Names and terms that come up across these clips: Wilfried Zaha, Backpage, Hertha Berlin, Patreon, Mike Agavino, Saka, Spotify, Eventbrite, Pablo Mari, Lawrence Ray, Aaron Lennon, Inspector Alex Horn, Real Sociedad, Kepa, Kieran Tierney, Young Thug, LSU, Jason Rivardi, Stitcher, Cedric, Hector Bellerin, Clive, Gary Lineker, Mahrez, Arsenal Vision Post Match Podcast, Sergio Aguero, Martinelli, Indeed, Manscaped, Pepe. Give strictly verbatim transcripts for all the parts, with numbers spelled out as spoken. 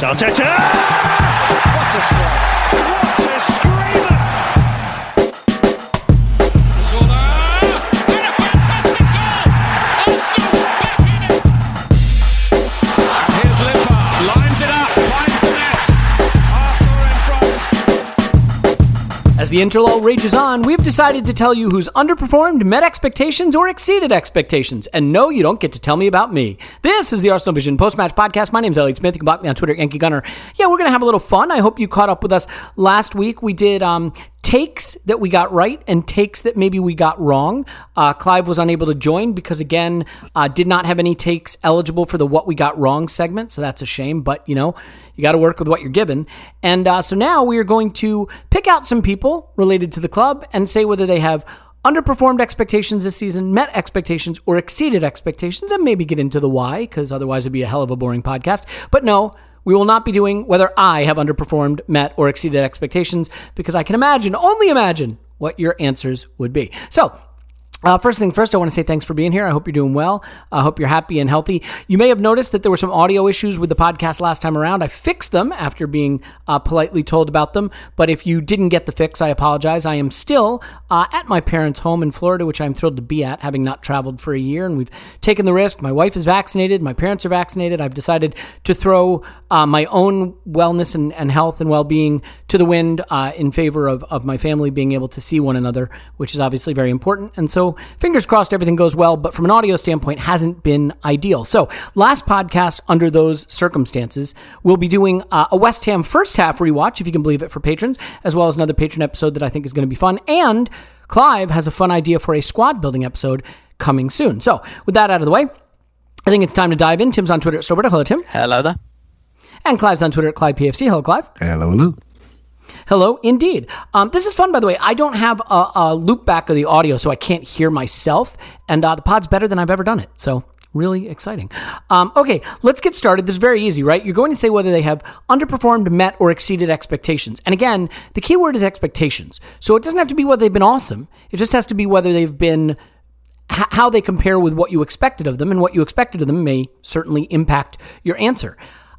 Arteta! What a strike! What a screamer! Zola! And a fantastic goal! Arsenal back in it! And here's Lippard, lines it up, finds the net! Arsenal are in front! As the interlude rages on, we've decided to tell you who's underperformed, met expectations, or exceeded expectations. And no, you don't get to tell me about me. This is the Arsenal Vision Post Match Podcast. My name is Elliot Smith. You can block me on Twitter, yankeegunner. Yeah, we're going to have a little fun. I hope you caught up with us last week. We did um, takes that we got right and takes that maybe we got wrong. Uh, Clive was unable to join because, again, uh, did not have any takes eligible for the What We Got Wrong segment. So that's a shame, but, you know, you got to work with what you're given. And uh, so now we are going to pick out some people related to the club and say whether they have underperformed expectations this season, met expectations, or exceeded expectations, and maybe get into the why, because otherwise it'd be a hell of a boring podcast. But no, we will not be doing whether I have underperformed, met, or exceeded expectations, because I can imagine, only imagine, what your answers would be. So, Uh, first thing first, I want to say thanks for being here. I hope you're doing well. I hope you're happy and healthy. You may have noticed that there were some audio issues with the podcast last time around. I fixed them after being uh, politely told about them. But if you didn't get the fix, I apologize. I am still uh, at my parents' home in Florida, which I'm thrilled to be at, having not traveled for a year. And we've taken the risk. My wife is vaccinated. My parents are vaccinated. I've decided to throw uh, my own wellness and, and health and well-being to the wind uh, in favor of, of my family being able to see one another, which is obviously very important. And so fingers crossed everything goes well, but from an audio standpoint, hasn't been ideal. So last podcast under those circumstances, we'll be doing uh, a West Ham first half rewatch, if you can believe it, for patrons, as well as another patron episode that I think is going to be fun. And Clive has a fun idea for a squad building episode coming soon. So with that out of the way, I think it's time to dive in. Tim's on Twitter at Stillberto. Hello, Tim. Hello there. And Clive's on Twitter at clive p f c. Hello, Clive. Hello, hello. Hello, indeed. Um, this is fun, by the way. I don't have a, a loop back of the audio, so I can't hear myself, and uh, the pod's better than I've ever done it, so really exciting. Um, okay, let's get started. This is very easy, right? You're going to say whether they have underperformed, met, or exceeded expectations, and again, the key word is expectations, so it doesn't have to be whether they've been awesome. It just has to be whether they've been how they compare with what you expected of them, and what you expected of them may certainly impact your answer.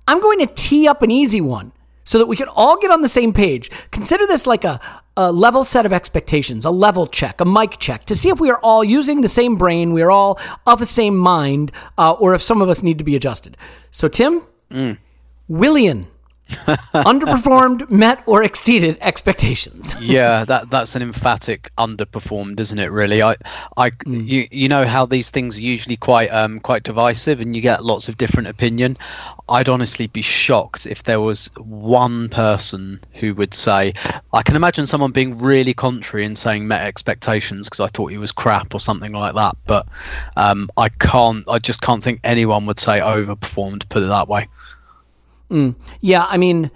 I'm going to tee up an easy one, so that we can all get on the same page. Consider this like a, a level set of expectations, a level check, a mic check, to see if we are all using the same brain, we are all of the same mind, uh, or if some of us need to be adjusted. So, Tim, mm. Willian Underperformed, met or exceeded expectations. Yeah, that that's an emphatic underperformed, isn't it? Really, I, I, mm. you, you know how these things are usually quite um quite divisive, and you get lots of different opinion. I'd honestly be shocked if there was one person who would say, I can imagine someone being really contrary and saying met expectations because I thought he was crap or something like that. But um, I can't, I just can't think anyone would say overperformed. Put it that way. Mm. Yeah, I mean,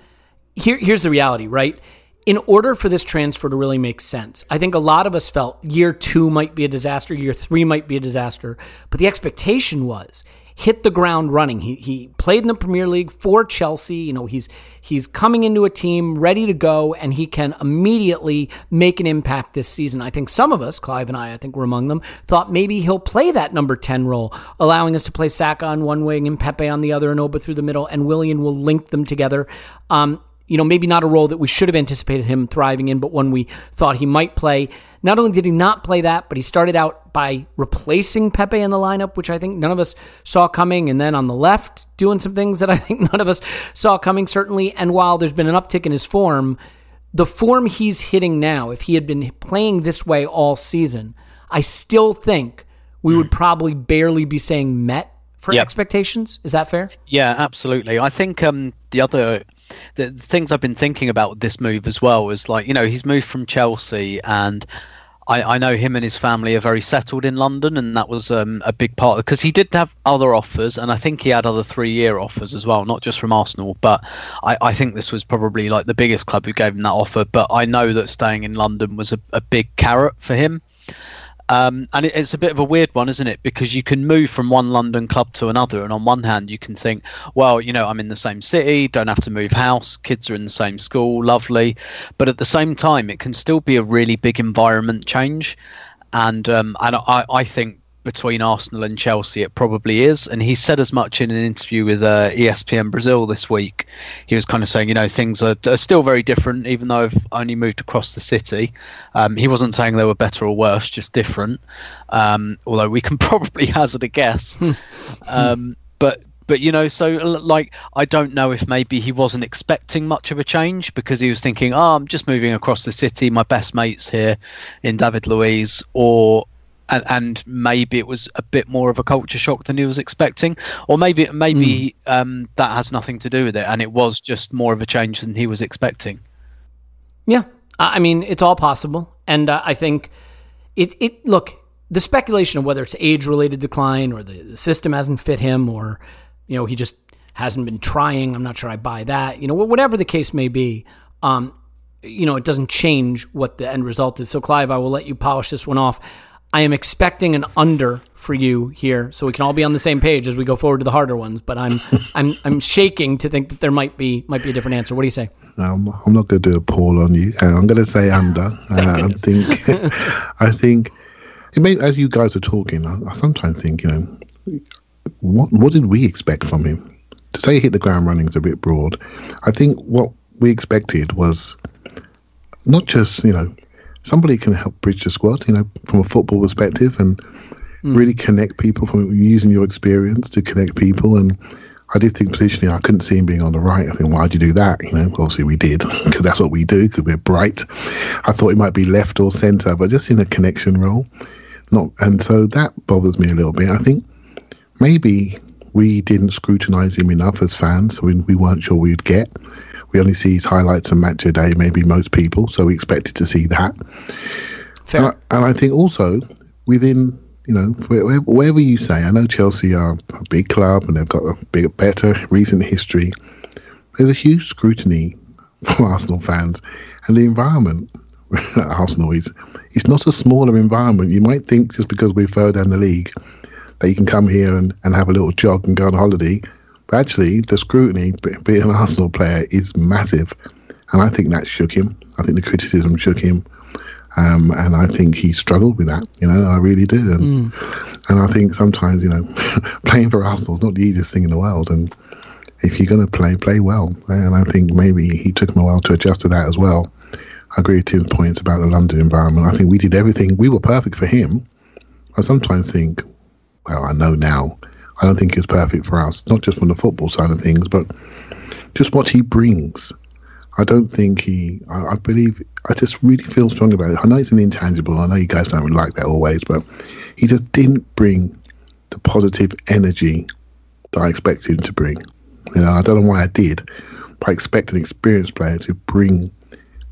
here, here's the reality, right? In order for this transfer to really make sense, I think a lot of us felt year two might be a disaster, year three might be a disaster, but the expectation was hit the ground running. He he played in the Premier League for Chelsea. You know, he's he's coming into a team ready to go, and he can immediately make an impact this season. I think some of us, Clive and I, I think we're among them, thought maybe he'll play that number ten role, allowing us to play Saka on one wing and Pepe on the other and Oba through the middle, and Willian will link them together. Um, you know, maybe not a role that we should have anticipated him thriving in, but one we thought he might play. Not only did he not play that, but he started out by replacing Pepe in the lineup, which I think none of us saw coming, and then on the left, doing some things that I think none of us saw coming, certainly. And while there's been an uptick in his form, the form he's hitting now, if he had been playing this way all season, I still think we would probably barely be saying met for yep. expectations. Is that fair? Yeah, absolutely. I think um, the other... The things I've been thinking about this move as well is, like, you know, he's moved from Chelsea, and I, I know him and his family are very settled in London, and that was um, a big part, because he did have other offers, and I think he had other three-year offers as well, not just from Arsenal, but I, I think this was probably like the biggest club who gave him that offer. But I know that staying in London was a, a big carrot for him. Um, and it, it's a bit of a weird one, isn't it? Because you can move from one London club to another, and on one hand you can think, well, you know, I'm in the same city, don't have to move house, kids are in the same school, lovely. But at the same time, it can still be a really big environment change. And um, and I, I think between Arsenal and Chelsea it probably is. And he said as much in an interview with uh, E S P N Brazil this week. He was kind of saying, you know, things are, are still very different, even though I've only moved across the city. Um, he wasn't saying they were better or worse, just different. Um, although we can probably hazard a guess. um, but, but, you know, so, like, I don't know if maybe he wasn't expecting much of a change because he was thinking, oh, I'm just moving across the city, my best mate's here in David Luiz, or... And, and maybe it was a bit more of a culture shock than he was expecting, or maybe maybe mm. um, that has nothing to do with it, and it was just more of a change than he was expecting. Yeah, I mean, it's all possible, and uh, I think it. It look, the speculation of whether it's age-related decline or the, the system hasn't fit him, or, you know, he just hasn't been trying. I'm not sure I buy that. You know, whatever the case may be. Um, you know, it doesn't change what the end result is. So, Clive, I will let you polish this one off. I am expecting an under for you here, so we can all be on the same page as we go forward to the harder ones. But I'm, I'm, I'm shaking to think that there might be might be a different answer. What do you say? Um, I'm not going to do a poll on you. Uh, I'm going to say under. Uh, I think, I think, it may, as you guys are talking, I, I sometimes think, you know, what what did we expect from him? To say he hit the ground running is a bit broad. I think what we expected was not just, you know, somebody can help bridge the squad, you know, from a football perspective, and mm. really connect people from using your experience to connect people. And I did think positionally, I couldn't see him being on the right. I think, why'd you do that? You know, obviously we did, because that's what we do, because we're bright. I thought he might be left or centre, but just in a connection role. Not, and so that bothers me a little bit. I think maybe we didn't scrutinise him enough as fans, so we, we weren't sure we'd get. We only see his highlights and match a day, maybe most people, so we expected to see that. Fair. And, I, and I think also within, you know, where, wherever you say, I know Chelsea are a big club and they've got a big, better recent history. There's a huge scrutiny from Arsenal fans, and the environment at Arsenal is it's not a smaller environment. You might think just because we're further down the league that you can come here and, and have a little jog and go on holiday. But actually, the scrutiny, being an Arsenal player, is massive. And I think that shook him. I think the criticism shook him. Um, and I think he struggled with that. You know, I really do. And mm. and I think sometimes, you know, playing for Arsenal is not the easiest thing in the world. And if you're going to play, play well. And I think maybe he took him a while to adjust to that as well. I agree with Tim's points about the London environment. I think we did everything. We were perfect for him. I sometimes think, well, I know now, I don't think it's perfect for us, not just from the football side of things, but just what he brings. I don't think he, I, I believe, I just really feel strong about it. I know it's an intangible, I know you guys don't like that always, but he just didn't bring the positive energy that I expected him to bring. You know, I don't know why I did, but I expect an experienced player to bring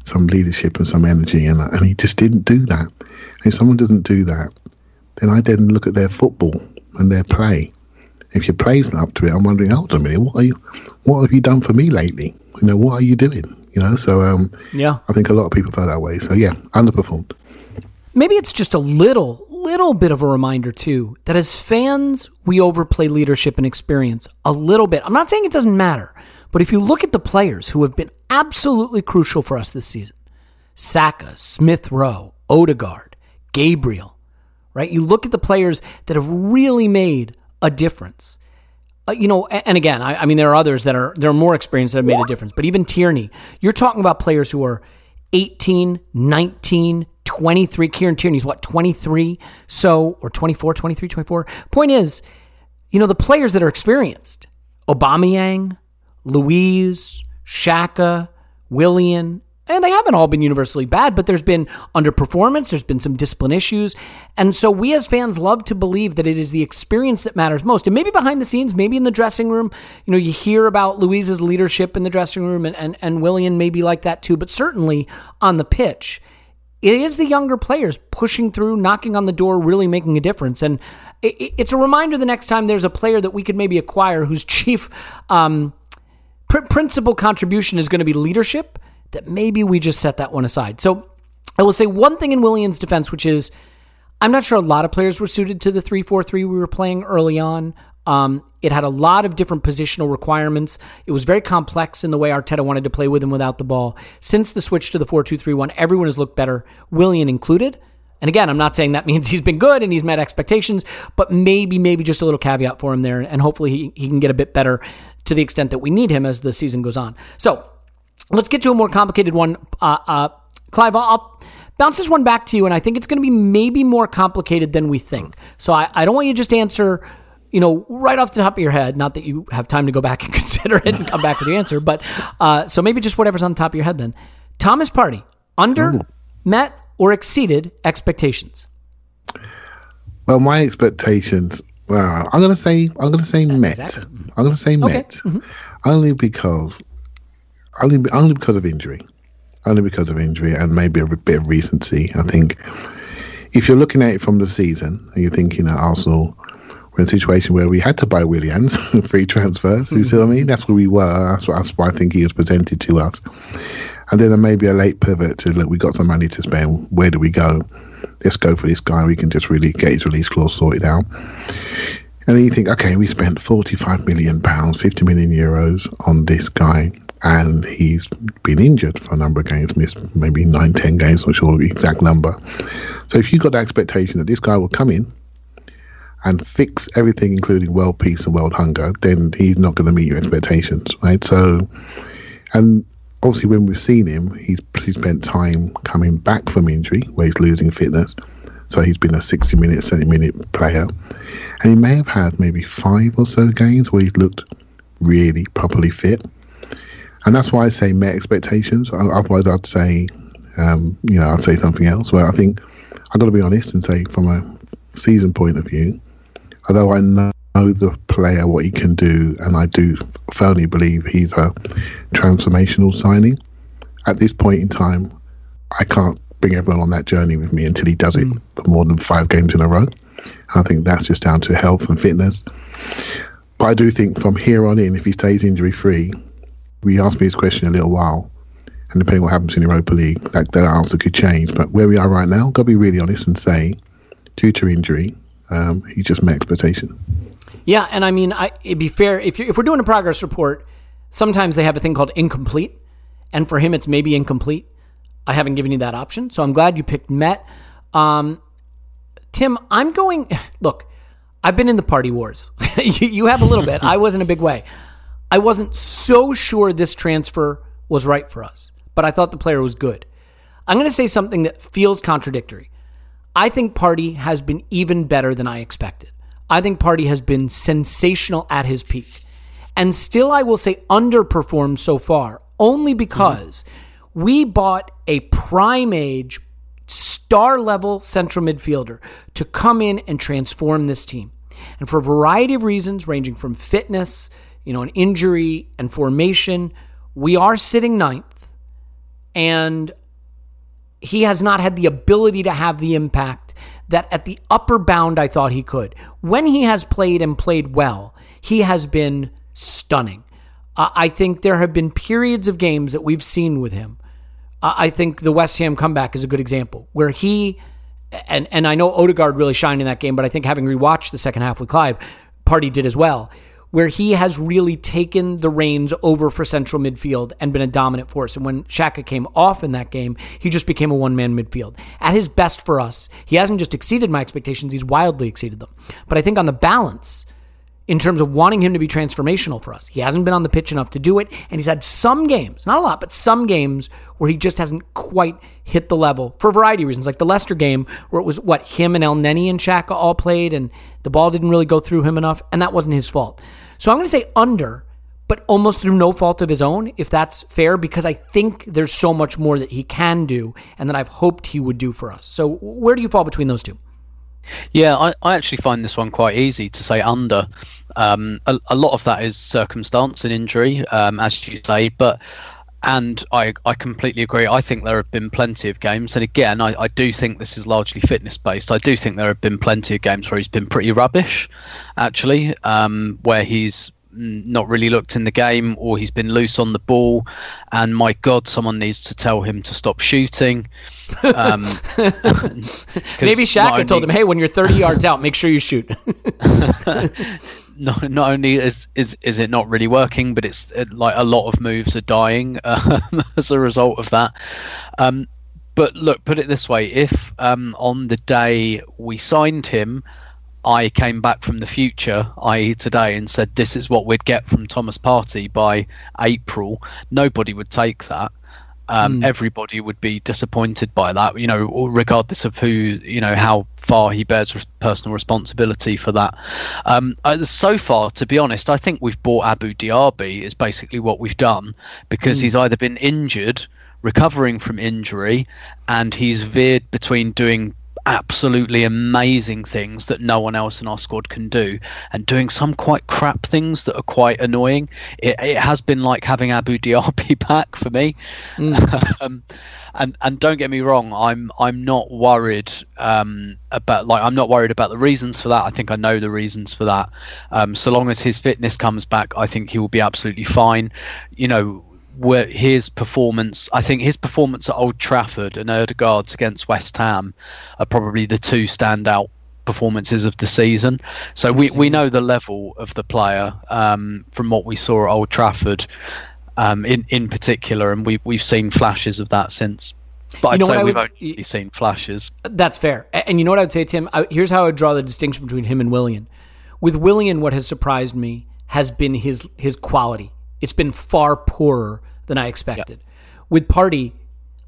some leadership and some energy, and, and he just didn't do that. And if someone doesn't do that, then I then look at their football and their play. If your play's not up to it, I'm wondering, hold on a minute, what are you, what have you done for me lately? You know, what are you doing? You know, so um, yeah, I think a lot of people felt that way. So yeah, underperformed. Maybe it's just a little, little bit of a reminder too that as fans, we overplay leadership and experience a little bit. I'm not saying it doesn't matter, but if you look at the players who have been absolutely crucial for us this season, Saka, Smith Rowe, Odegaard, Gabriel, right? You look at the players that have really made a difference. Uh, you know, and again, I, I mean, there are others that are, there are more experienced that have made a difference, but even Tierney, you're talking about players who are eighteen, nineteen, twenty-three. Kieran Tierney's what, twenty-three? So, or twenty-four, twenty-three, twenty-four. Point is, you know, the players that are experienced, Aubameyang, Luiz, Xhaka, Willian, and they haven't all been universally bad, but there's been underperformance, there's been some discipline issues, and so we as fans love to believe that it is the experience that matters most. And maybe behind the scenes, maybe in the dressing room, you know, you hear about Luiz's leadership in the dressing room, and, and, and Willian may be like that too, but certainly on the pitch, it is the younger players pushing through, knocking on the door, really making a difference. And it, it's a reminder the next time there's a player that we could maybe acquire whose chief um, pr- principal contribution is going to be leadership, that maybe we just set that one aside. So I will say one thing in Willian's defense, which is I'm not sure a lot of players were suited to the three four three we were playing early on. Um, it had a lot of different positional requirements. It was very complex in the way Arteta wanted to play with and without the ball. Since the switch to the four two three one, everyone has looked better, Willian included. And again, I'm not saying that means he's been good and he's met expectations, but maybe, maybe just a little caveat for him there, and hopefully he, he can get a bit better to the extent that we need him as the season goes on. So let's get to a more complicated one. Uh, uh, Clive, I'll bounce this one back to you, and I think it's going to be maybe more complicated than we think. So I, I don't want you to just answer, you know, right off the top of your head, not that you have time to go back and consider it and come back with the answer, but uh, so maybe just whatever's on the top of your head then. Thomas Partey, under, Ooh. met, or exceeded expectations? Well, my expectations, well, I'm going to say, I'm going to say met. Exactly. I'm going to say okay. met. Mm-hmm. Only because... Only, only because of injury, only because of injury, and maybe a bit of recency. I think if you're looking at it from the season, and you're thinking that Arsenal were in a situation where we had to buy Willian, free transfers. You mm-hmm. see what I mean? That's where we were. That's what, that's what I think he was presented to us. And then there may be a late pivot to look. We got some money to spend. Where do we go? Let's go for this guy. We can just really get his release clause sorted out. And then you think, okay, we spent forty-five million pounds, fifty million euros on this guy. And he's been injured for a number of games, missed maybe nine, ten games, not sure the exact number. So if you've got the expectation that this guy will come in and fix everything, including world peace and world hunger, then he's not going to meet your expectations, right? So, and obviously when we've seen him, he's, he's spent time coming back from injury where he's losing fitness. So he's been a sixty-minute, seventy-minute player. And he may have had maybe five or so games where he's looked really properly fit. And that's why I say met expectations. Otherwise, I'd say, um, you know, I'd say something else. Where I think I've got to be honest and say, from a season point of view, although I know the player, what he can do, and I do firmly believe he's a transformational signing, at this point in time, I can't bring everyone on that journey with me until he does it mm. for more than five games in a row. And I think that's just down to health and fitness. But I do think from here on in, if he stays injury-free, we asked me this question a little while, and depending on what happens in Europa League, that, that answer could change. But where we are right now, got to be really honest and say, due to injury, um, he just met expectation. Yeah, and I mean, I, it'd be fair, if you're, if we're doing a progress report, sometimes they have a thing called incomplete, and for him it's maybe incomplete. I haven't given you that option, so I'm glad you picked Met. Um, Tim, I'm going, look, I've been in the party wars. you, you have a little bit. I was in a big way. I wasn't so sure this transfer was right for us, but I thought the player was good. I'm going to say something that feels contradictory. I think Partey has been even better than I expected. I think Partey has been sensational at his peak. and still, I will say, underperformed so far, only because mm-hmm. we bought a prime age, star level central midfielder to come in and transform this team. And for a variety of reasons, ranging from fitness, you know, an injury and formation, we are sitting ninth, and he has not had the ability to have the impact that at the upper bound I thought he could. When he has played and played well, he has been stunning. Uh, I think there have been periods of games that we've seen with him. Uh, I think the West Ham comeback is a good example where he, and, and I know Odegaard really shined in that game, but I think having rewatched the second half with Clive, Partey did as well, where he has really taken the reins over for central midfield and been a dominant force. And when Xhaka came off in that game, he just became a one-man midfield. At his best for us, he hasn't just exceeded my expectations, he's wildly exceeded them. But I think on the balance, in terms of wanting him to be transformational for us, he hasn't been on the pitch enough to do it, and he's had some games, not a lot, but some games where he just hasn't quite hit the level for a variety of reasons, like the Leicester game where it was, what, him and El Neni and Xhaka all played, and the ball didn't really go through him enough, and that wasn't his fault. So I'm going to say under, but almost through no fault of his own, if that's fair, because I think there's so much more that he can do and that I've hoped he would do for us. So where do you fall between those two? Yeah, I, I actually find this one quite easy to say under. Um, a, a lot of that is circumstance and injury, um, as you say, but and I, I completely agree. I think there have been plenty of games, and again, I, I do think this is largely fitness-based. I do think there have been plenty of games where he's been pretty rubbish, actually, um, where he's not really looked in the game or he's been loose on the ball, and my God, someone needs to tell him to stop shooting. Um, Maybe Xhaka only... told him, hey, when you're thirty yards out, make sure you shoot. Not, not only is, is is it not really working, but it's it, like a lot of moves are dying um, as a result of that. Um, but look, put it this way, if um, on the day we signed him, I came back from the future, that is today, and said this is what we'd get from Thomas Partey by April, nobody would take that. Um, mm. Everybody would be disappointed by that, you know, regardless of who, you know, how far he bears res- personal responsibility for that. Um, so far, to be honest, I think we've bought Abu Dhabi is basically what we've done, because mm. he's either been injured, recovering from injury, and he's veered between doing absolutely amazing things that no one else in our squad can do and doing some quite crap things that are quite annoying. It, it has been like having Abu Dhabi back for me. Mm. um, and and don't get me wrong, I'm I'm not worried um, about like I'm not worried about the reasons for that. I think I know the reasons for that. Um, so long as his fitness comes back, I think he will be absolutely fine. You know, where his performance, I think his performance at Old Trafford and Odegaard's against West Ham are probably the two standout performances of the season. So we, we know the level of the player um, from what we saw at Old Trafford um, in, in particular, and we, we've seen flashes of that since. But I'd you know say we've would, only seen flashes. That's fair. And you know what I would say, Tim? I, here's how I would draw the distinction between him and Willian. With Willian, what has surprised me has been his his quality. It's been far poorer than I expected. Yep. With Partey,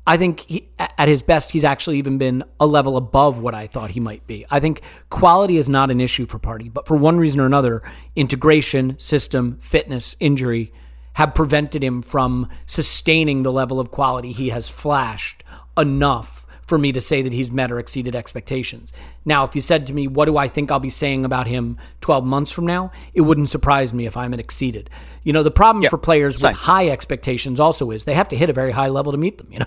I think he, at his best, he's actually even been a level above what I thought he might be. I think quality is not an issue for Partey, but for one reason or another, integration, system, fitness, injury have prevented him from sustaining the level of quality he has flashed enough for me to say that he's met or exceeded expectations. Now, if you said to me, what do I think I'll be saying about him twelve months from now? It wouldn't surprise me if I'm an exceeded. You know, the problem yeah, for players same. with high expectations also is they have to hit a very high level to meet them, you know?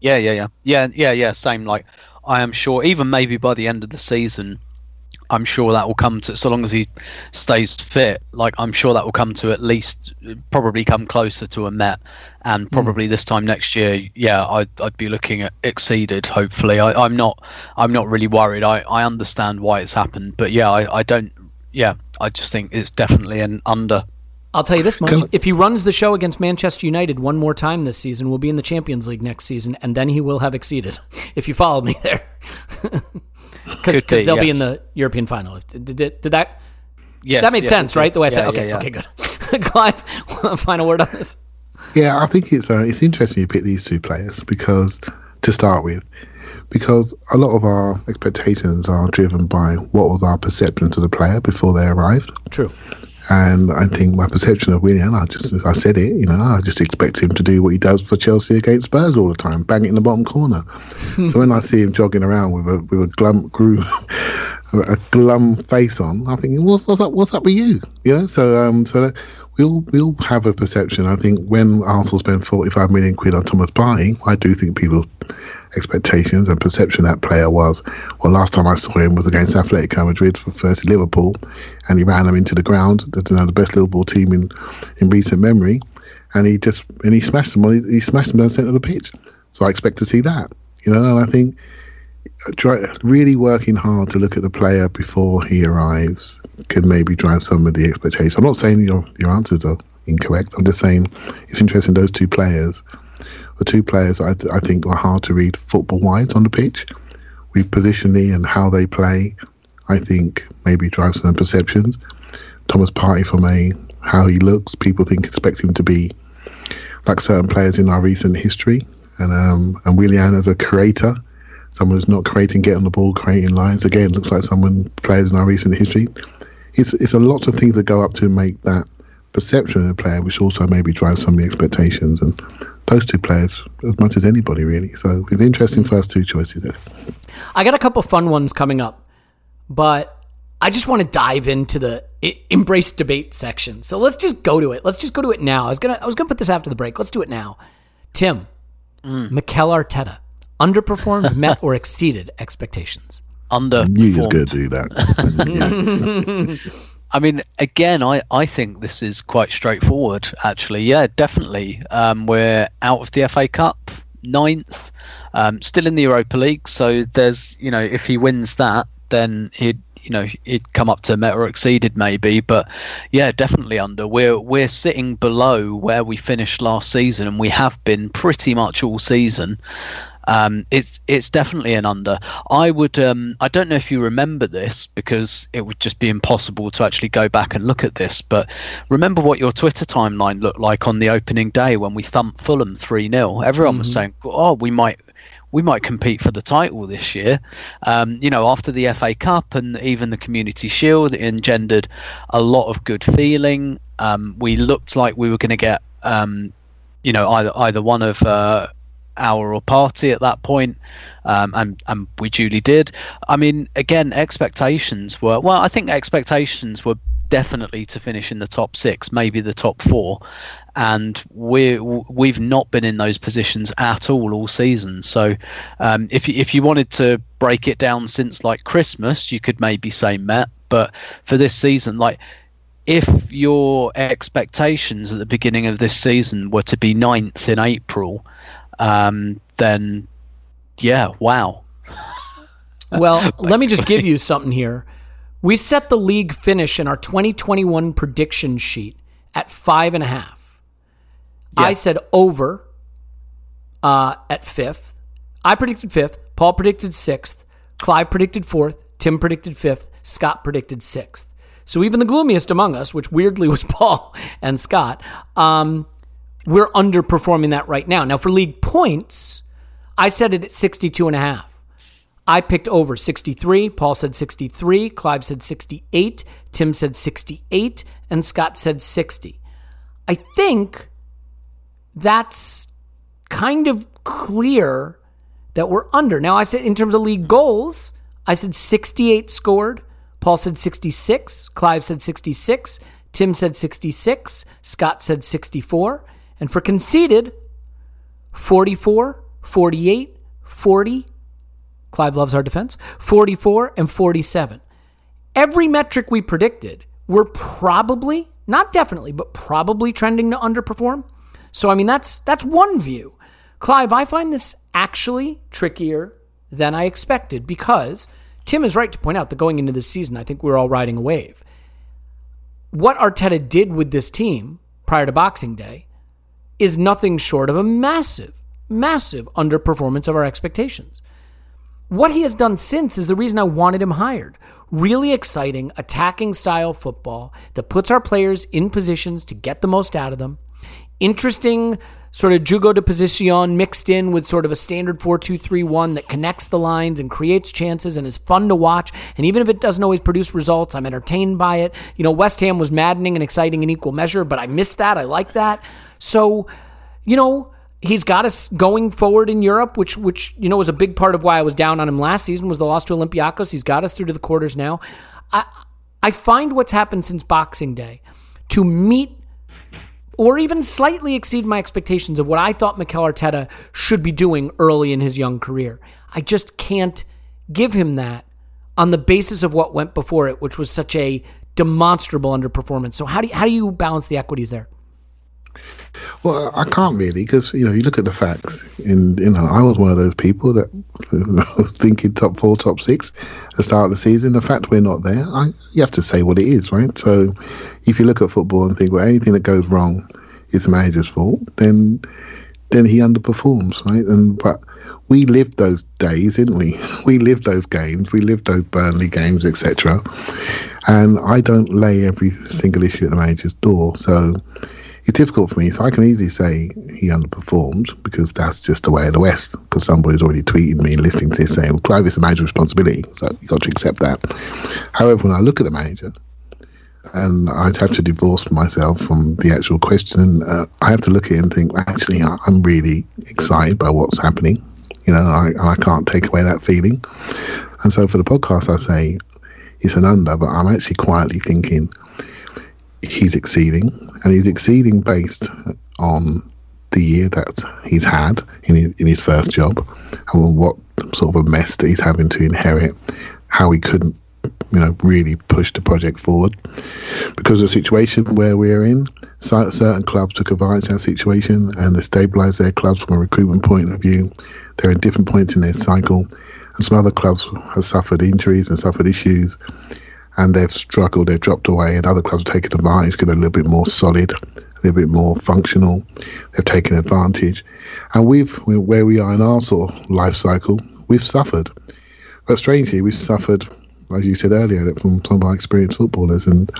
Yeah, yeah, yeah. Yeah, yeah, yeah, same. Like, I am sure, even maybe by the end of the season, I'm sure that will come to, so long as he stays fit, like I'm sure that will come to at least, probably come closer to a Met, and probably mm. this time next year, yeah, I'd, I'd be looking at exceeded, hopefully. I, I'm not I'm not really worried. I, I understand why it's happened, but yeah, I, I don't, yeah, I just think it's definitely an under. I'll tell you this much, if he runs the show against Manchester United one more time this season, we'll be in the Champions League next season, and then he will have exceeded, if you follow me there. Because be, they'll yes. be in the European final. Did, did, did that? Yes, that made yeah, sense, right? The way I yeah, said. Okay, yeah, yeah. okay, good. Clive, final word on this. Yeah, I think it's uh, it's interesting you pick these two players because to start with, because a lot of our expectations are driven by what was our perception to the player before they arrived. True. And I think my perception of Willian, I just I said it, you know, I just expect him to do what he does for Chelsea against Spurs all the time, bang it in the bottom corner. So when I see him jogging around with a with a glum groove, a glum face on, I think, what's, what's up? What's up with you? You know. So um, so that we all we all have a perception. I think when Arsenal spend forty-five million quid on Thomas Partey, I do think people's expectations and perception that player was, well, last time I saw him was against Atletico Madrid for versus Liverpool, and he ran them into the ground. They're you know, the best Liverpool team in, in recent memory, and he just and he smashed them. On, he smashed them down the centre of the pitch. So I expect to see that. You know, and I think. Try, really working hard to look at the player before he arrives can maybe drive some of the expectations. I'm not saying your your answers are incorrect. I'm just saying it's interesting those two players, the two players I, I think are hard to read football-wise on the pitch. With positioning and how they play, I think maybe drives some perceptions. Thomas Partey, from a how he looks, people think expect him to be like certain players in our recent history, and um and Willian as a creator. Someone who's not creating, getting the ball, creating lines. Again, looks like someone, players in our recent history. It's it's a lot of things that go up to make that perception of the player, which also maybe drives some of the expectations. And those two players, as much as anybody, really. So it's interesting first two choices there. I got a couple of fun ones coming up, but I just want to dive into the embrace debate section. So let's just go to it. Let's just go to it now. I was gonna I was gonna put this after the break. Let's do it now. Tim, mm. Mikel Arteta. Underperformed, met, or exceeded expectations? Underperformed. I knew he was going to do that. I mean, again, I, I think this is quite straightforward, actually. Yeah, definitely. Um, we're out of the F A Cup, ninth, um, still in the Europa League. So there's, you know, if he wins that, then he'd, you know, he'd come up to met or exceeded maybe. But yeah, definitely under. We're, we're sitting below where we finished last season, and we have been pretty much all season. Um, it's it's definitely an under. I would um, I don't know if you remember this, because it would just be impossible to actually go back and look at this. But remember what your Twitter timeline looked like on the opening day when we thumped Fulham three nil. Everyone mm-hmm. was saying, "Oh, we might we might compete for the title this year." Um, you know, after the F A Cup and even the Community Shield, it engendered a lot of good feeling. Um, we looked like we were going to get um, you know either either one of. Uh, Hour or party at that point, um, and and we duly did. I mean, again, expectations were well. I think expectations were definitely to finish in the top six, maybe the top four, and we we've not been in those positions at all all season. So, um, if if you wanted to break it down since like Christmas, you could maybe say met, but for this season, like. If your expectations at the beginning of this season were to be ninth in April, um, then yeah, wow. Well, let me just give you something here. We set the league finish in our twenty twenty-one prediction sheet at five and a half. Yeah. I said over uh, at fifth. I predicted fifth. Paul predicted sixth. Clive predicted fourth. Tim predicted fifth. Scott predicted sixth. So even the gloomiest among us, which weirdly was Paul and Scott, um, we're underperforming that right now. Now, for league points, I set it at sixty-two and a half. I picked over sixty-three. Paul said sixty-three. Clive said sixty-eight. Tim said sixty-eight. And Scott said sixty. I think that's kind of clear that we're under. Now, I said in terms of league goals, I said sixty-eight scored. Paul said sixty-six, Clive said sixty-six, Tim said sixty-six, Scott said sixty-four, and for conceded, forty-four, forty-eight, forty, Clive loves our defense, forty-four, and forty-seven. Every metric we predicted, we're probably, not definitely, but probably trending to underperform. So, I mean, that's that's one view. Clive, I find this actually trickier than I expected because... Tim is right to point out that going into this season, I think we were all riding a wave. What Arteta did with this team prior to Boxing Day is nothing short of a massive, massive underperformance of our expectations. What he has done since is the reason I wanted him hired. Really exciting, attacking style football that puts our players in positions to get the most out of them. interesting sort of jugo de posición mixed in with sort of a standard four two three one that connects the lines and creates chances and is fun to watch. And even if it doesn't always produce results, I'm entertained by it. You know, West Ham was maddening and exciting in equal measure, but I missed that. I like that. So, you know, he's got us going forward in Europe, which, which you know, was a big part of why I was down on him last season, was the loss to Olympiacos. He's got us through to the quarters now. I I find what's happened since Boxing Day to meet or even slightly exceed my expectations of what I thought Mikel Arteta should be doing early in his young career. I just can't give him that on the basis of what went before it, which was such a demonstrable underperformance. So how do you, how do you balance the equities there? Well, I can't really, because, you know, you look at the facts, and, you know, I was one of those people that was thinking top four, top six at the start of the season. The fact we're not there, I, you have to say what it is, right? So if you look at football and think, well, anything that goes wrong is the manager's fault, then then he underperforms, right? And but we lived those days, didn't we? We lived those games. We lived those Burnley games, et cetera. And I don't lay every single issue at the manager's door, so it's difficult for me, so I can easily say he underperformed because that's just the way of the West, because somebody's already tweeted me and listening to this saying, well, Clive, it's a major responsibility, so you've got to accept that. However, when I look at the manager, and I'd have to divorce myself from the actual question, uh, I have to look at it and think, well, actually, I'm really excited by what's happening. You know, I, I can't take away that feeling. And so for the podcast, I say it's an under, but I'm actually quietly thinking, he's exceeding, and he's exceeding based on the year that he's had in his, in his first job, and what sort of a mess that he's having to inherit, how he couldn't, you know, really push the project forward because of the situation where we're in. Certain clubs took advantage of that situation and they stabilised their clubs from a recruitment point of view. They're at different points in their cycle, and some other clubs have suffered injuries and suffered issues, and they've struggled, they've dropped away, and other clubs have taken advantage because they're a little bit more solid, a little bit more functional. They've taken advantage. And we've, where we are in our sort of life cycle, we've suffered. But strangely, we've suffered, as you said earlier, from some of our experienced footballers. And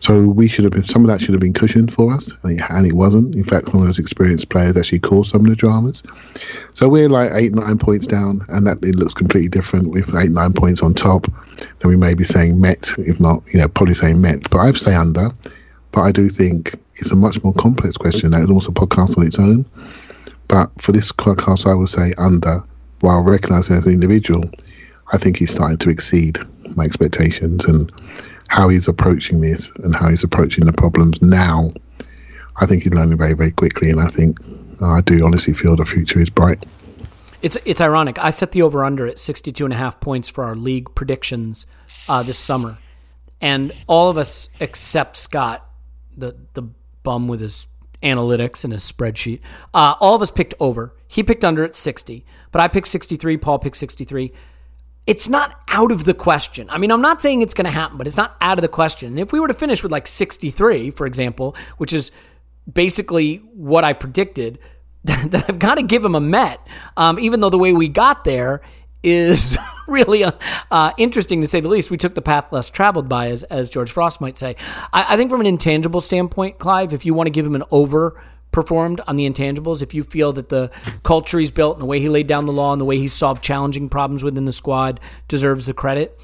so we should have been, some of that should have been cushioned for us, and it, and it wasn't. In fact, some of those experienced players actually caused some of the dramas. So we're like eight, nine points down, and that it looks completely different with eight, nine points on top. Then we may be saying met, if not, you know, probably saying met. But I'd say under. But I do think it's a much more complex question. That is also a podcast on its own. But for this podcast, I would say under, while recognising as an individual, I think he's starting to exceed my expectations, and how he's approaching this and how he's approaching the problems now, I think he's learning very, very quickly. And I think uh, I do honestly feel the future is bright. It's it's ironic. I set the over-under at sixty-two and a half points for our league predictions uh, this summer. And all of us except Scott, the, the bum with his analytics and his spreadsheet, uh, all of us picked over. He picked under at sixty, but I picked sixty-three, Paul picked sixty-three. It's not out of the question. I mean, I'm not saying it's going to happen, but it's not out of the question. And if we were to finish with like sixty-three, for example, which is basically what I predicted, then I've got to give him a Met, um, even though the way we got there is really uh, interesting, to say the least. We took the path less traveled by, as, as George Frost might say. I, I think from an intangible standpoint, Clive, if you want to give him an over performed on the intangibles, if you feel that the culture he's built and the way he laid down the law and the way he solved challenging problems within the squad deserves the credit,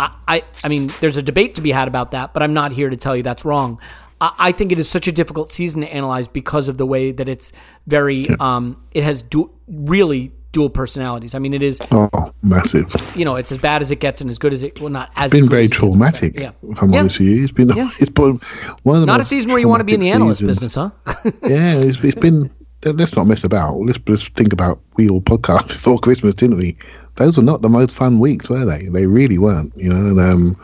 I, I, I mean, there's a debate to be had about that, but I'm not here to tell you that's wrong. I, I think it is such a difficult season to analyze because of the way that it's very, yeah. um, it has du- really dual personalities. I mean, it is oh, massive. You know, it's as bad as it gets and as good as it. Well, not as it's been good very as traumatic. Gets, yeah. If I'm yeah. honest with you, it's been yeah. it's been one of the not a season where you want to be in the analyst seasons. Business, huh? yeah, it's, it's been. Let's not mess about. Let's just think about we all podcast before Christmas, didn't we? Those were not the most fun weeks, were they? They really weren't. You know, and um,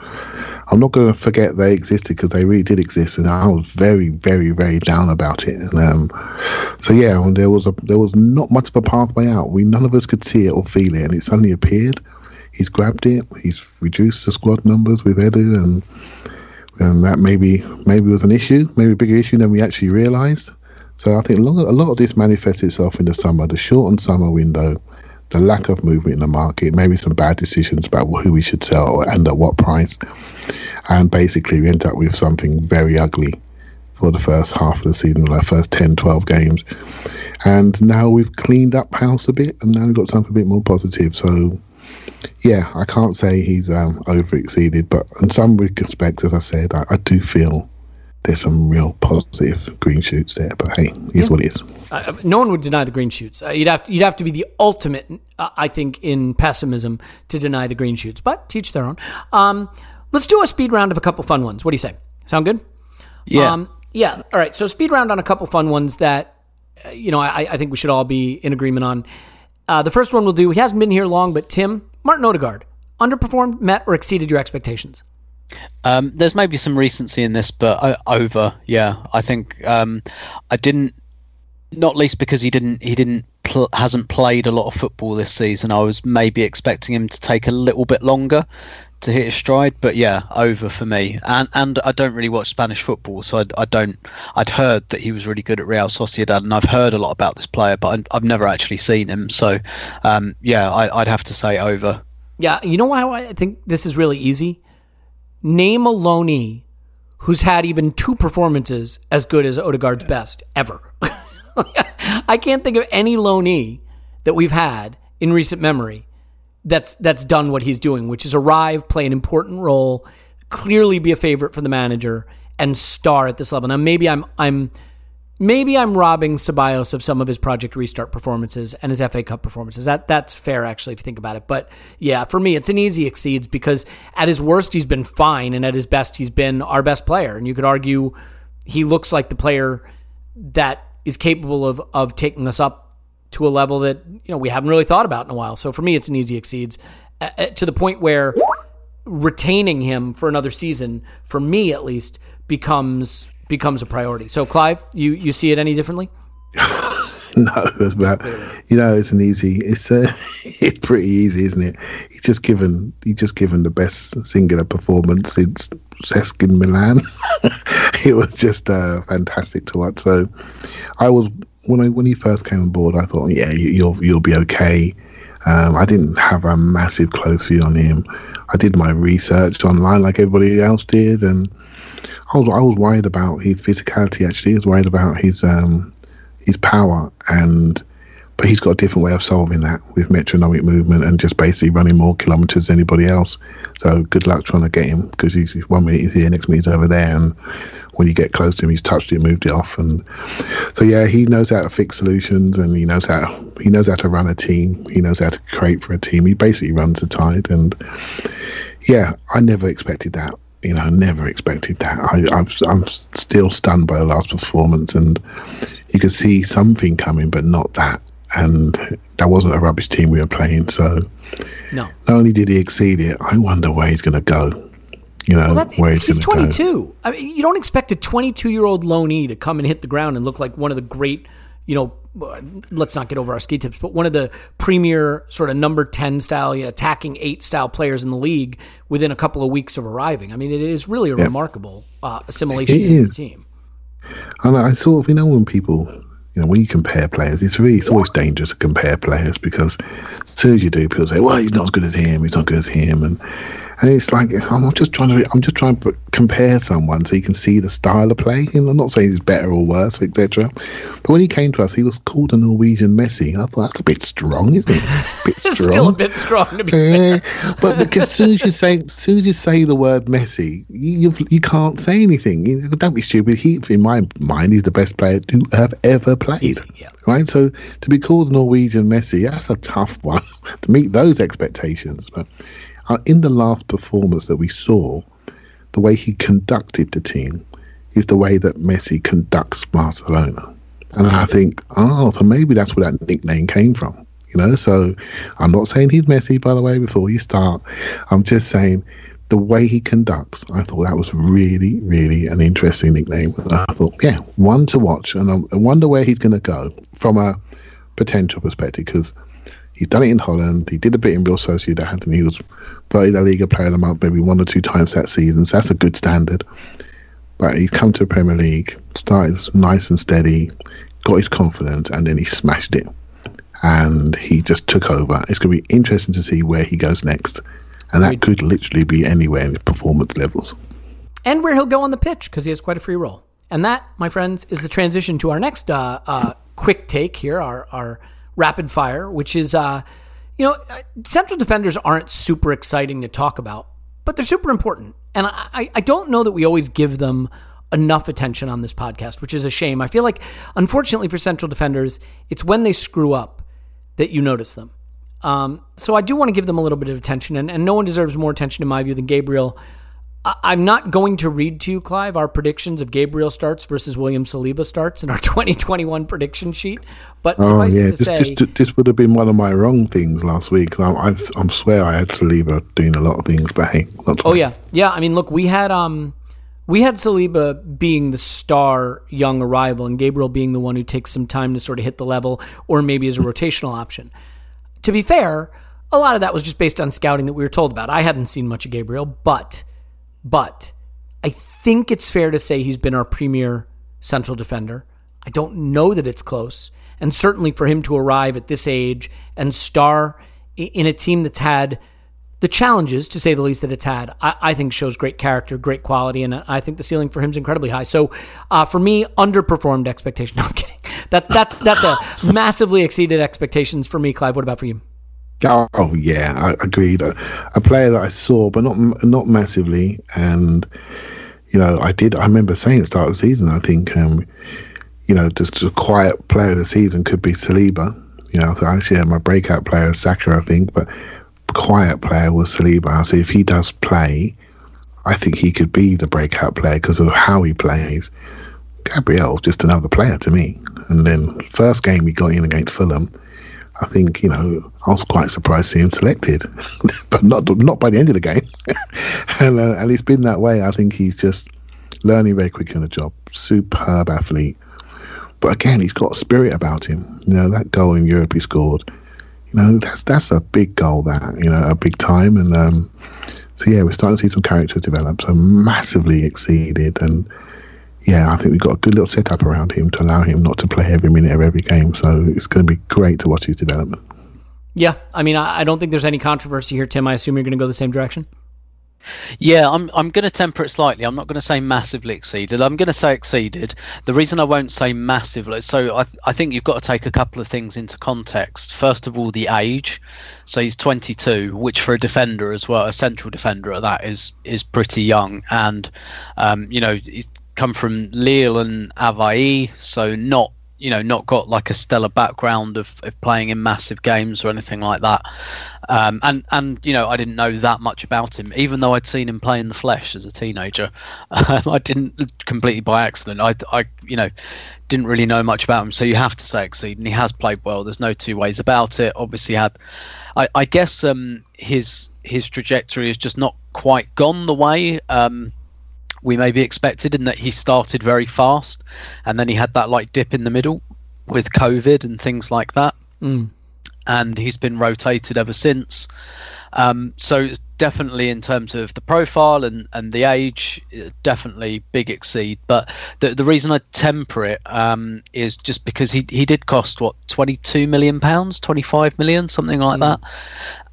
I'm not going to forget they existed because they really did exist, and I was very, very, very down about it. And um, so yeah, and there was a there was not much of a pathway out. We none of us could see it or feel it, and it suddenly appeared. He's grabbed it. He's reduced the squad numbers we've added, and and that maybe maybe was an issue, maybe a bigger issue than we actually realised. So I think a lot, a lot of this manifests itself in the summer, the shortened summer window, the lack of movement in the market, maybe some bad decisions about who we should sell and at what price. And basically we end up with something very ugly for the first half of the season, like first ten, twelve games. And now we've cleaned up house a bit, and now we've got something a bit more positive. So, yeah, I can't say he's um, over-exceeded, but in some respects, as I said, I, I do feel there's some real positive green shoots there. But hey, here's yeah. what it is. Uh, no one would deny the green shoots. Uh, you'd have to, you'd have to be the ultimate, uh, I think, in pessimism to deny the green shoots. But to each their own. Um, let's do a speed round of a couple fun ones. What do you say? Sound good? Yeah. Um, yeah. All right. So speed round on a couple fun ones that, uh, you know, I, I think we should all be in agreement on. Uh, the first one we'll do, he hasn't been here long, but Tim, Martin Odegaard, underperformed, met, or exceeded your expectations? Um, there's maybe some recency in this, but I, over, yeah. I think um, I didn't, not least because he didn't, he didn't pl- hasn't played a lot of football this season. I was maybe expecting him to take a little bit longer to hit his stride, but yeah, over for me. And and I don't really watch Spanish football, so I, I don't. I'd heard that he was really good at Real Sociedad, and I've heard a lot about this player, but I'm, I've never actually seen him. So um, yeah, I, I'd have to say over. Yeah, you know why I think this is really easy? Name a loanee who's had even two performances as good as Odegaard's yeah. best ever. I can't think of any loanee that we've had in recent memory that's that's done what he's doing, which is arrive, play an important role, clearly be a favorite for the manager, and star at this level. Now, maybe I'm I'm maybe I'm robbing Ceballos of some of his Project Restart performances and his F A Cup performances. That that's fair, actually, if you think about it. But yeah, for me, it's an easy exceeds because at his worst, he's been fine, and at his best, he's been our best player. And you could argue he looks like the player that is capable of of taking us up to a level that, you know, we haven't really thought about in a while. So for me, it's an easy exceeds uh, to the point where retaining him for another season, for me at least, becomes becomes a priority. So Clive, you, you see it any differently? No, but you know, it's an easy. It's uh, it's pretty easy, isn't it? He's just given he's just given the best singular performance since C S K A in Milan. It was just uh, fantastic to watch. So I was. When I when he first came on board, I thought, yeah, you, you'll you'll be okay. Um, I didn't have a massive close view on him. I did my research online, like everybody else did, and I was I was worried about his physicality. Actually, I was worried about his um, his power, and but he's got a different way of solving that with metronomic movement and just basically running more kilometres than anybody else. So good luck trying to get him, because he's, he's one minute he's here, next minute he's over there, and when you get close to him, he's touched it, moved it off, and so yeah, he knows how to fix solutions, and he knows how he knows how to run a team. He knows how to create for a team. He basically runs the tide, and yeah, I never expected that. You know, never expected that. I, I'm, I'm still stunned by the last performance, and you could see something coming, but not that. And that wasn't a rubbish team we were playing. So no, not only did he exceed it, I wonder where he's going to go. You know, well, that, where he's, he's twenty-two. Go. I mean, you don't expect a twenty-two-year-old loanee to come and hit the ground and look like one of the great, you know, let's not get over our ski tips, but one of the premier sort of number ten style, yeah, attacking eight style players in the league within a couple of weeks of arriving. I mean, it is really a yeah. remarkable uh, assimilation in the team. And I sort of, you know, when people, you know, when you compare players, it's really, it's always dangerous to compare players, because as soon as you do, people say, well, he's not as good as him, he's not good as him, and And it's like, I'm just trying to I'm just trying to compare someone so you can see the style of play. And I'm not saying he's better or worse, et cetera. But when he came to us, he was called a Norwegian Messi. I thought, that's a bit strong, isn't it? A bit strong. Still a bit strong, to be fair. But because as soon as you say, as soon as you say the word Messi, you you can't say anything. You, don't be stupid. He, in my mind, he's the best player to have ever played. Easy, yeah. Right? So to be called a Norwegian Messi, that's a tough one to meet those expectations. But in the last performance that we saw, the way he conducted the team is the way that Messi conducts Barcelona. And I think, oh, so maybe that's where that nickname came from. You know, so I'm not saying he's Messi, by the way, before you start. I'm just saying the way he conducts, I thought that was really, really an interesting nickname. And I thought, yeah, one to watch. And I wonder where he's going to go from a potential perspective, because he's done it in Holland. He did a bit in Real Sociedad, and he was voted La Liga Player of the Month maybe one or two times that season. So that's a good standard. But he's come to the Premier League, started nice and steady, got his confidence, and then he smashed it. And he just took over. It's going to be interesting to see where he goes next. And that could literally be anywhere in the performance levels. And where he'll go on the pitch, because he has quite a free role. And that, my friends, is the transition to our next uh, uh, quick take here, our, our rapid fire, which is, uh, you know, central defenders aren't super exciting to talk about, but they're super important. And I, I don't know that we always give them enough attention on this podcast, which is a shame. I feel like, unfortunately for central defenders, it's when they screw up that you notice them. Um, so I do want to give them a little bit of attention, and, and no one deserves more attention, in my view, than Gabriel. I, I'm not going to read to you, Clive, our predictions of Gabriel starts versus William Saliba starts in our twenty twenty-one prediction sheet, but oh, suffice yeah. it to this, say... This, this would have been one of my wrong things last week. I I I'm swear I had Saliba doing a lot of things, but hey... Oh, right. yeah. Yeah, I mean, look, we had... um. We had Saliba being the star young arrival and Gabriel being the one who takes some time to sort of hit the level or maybe as a rotational option. To be fair, a lot of that was just based on scouting that we were told about. I hadn't seen much of Gabriel, but but I think it's fair to say he's been our premier central defender. I don't know that it's close. And certainly for him to arrive at this age and star in a team that's had the challenges, to say the least, that it's had, I, I think shows great character, great quality, and I think the ceiling for him is incredibly high. So uh, for me, underperformed expectation. No, I'm kidding. That, that's that's a massively exceeded expectations for me, Clive. What about for you? Oh, yeah, I agreed. A, a player that I saw, but not not massively. And, you know, I did, I remember saying at the start of the season, I think, um, you know, just a quiet player of the season could be Saliba. You know, so actually my breakout player is Saka, I think, but quiet player was Saliba. So if he does play, I think he could be the breakout player because of how he plays. Gabriel, just another player to me. And then first game he got in against Fulham, I think, you know, I was quite surprised to see him selected, but not not by the end of the game. and, uh, and it's been that way. I think he's just learning very quick in the job. Superb athlete. But again, he's got spirit about him. You know, that goal in Europe he scored, No, that's that's a big goal, that, you know, a big time. And um, so, yeah, we're starting to see some characters develop. So massively exceeded. And, yeah, I think we've got a good little setup around him to allow him not to play every minute of every game. So it's going to be great to watch his development. Yeah, I mean, I, I don't think there's any controversy here, Tim. I assume you're going to go the same direction? Yeah, I'm I'm going to temper it slightly. I'm not going to say massively exceeded. I'm going to say exceeded. The reason I won't say massively, so I th- I think you've got to take a couple of things into context. First of all, the age. So he's twenty-two, which for a defender as well, a central defender at that, is is pretty young. And, um, you know, he's come from Lille and Avaí, so not, you know, not got like a stellar background of, of playing in massive games or anything like that. Um, and, and, you know, I didn't know that much about him, even though I'd seen him play in the flesh as a teenager. Um, I didn't completely by accident. I, I, you know, didn't really know much about him. So you have to say exceed, and he has played well. There's no two ways about it. Obviously had, I, I guess, um, his, his trajectory has just not quite gone the way, um, we may be expected, in that he started very fast and then he had that like dip in the middle with COVID and things like that. Mm. And he's been rotated ever since. Um, so it's definitely, in terms of the profile and, and the age, definitely big exceed. But the the reason I temper it um, is just because he, he did cost, what, twenty-two million pounds, twenty-five million pounds, something like mm. that.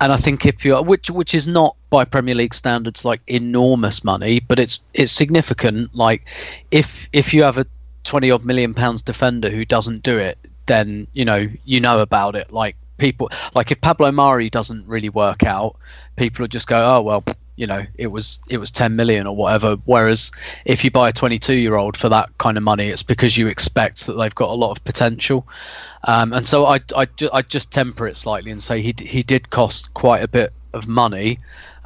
And I think if you are, which which is not by Premier League standards like enormous money, but it's it's significant. Like if if you have a twenty odd million pounds defender who doesn't do it, then you know you know about it. Like people, like if Pablo Mari doesn't really work out, people will just go, oh well, you know, it was it was ten million or whatever. Whereas if you buy a twenty-two year old for that kind of money, it's because you expect that they've got a lot of potential. Um, and so I I, ju- I just temper it slightly and say he he did cost quite a bit of money,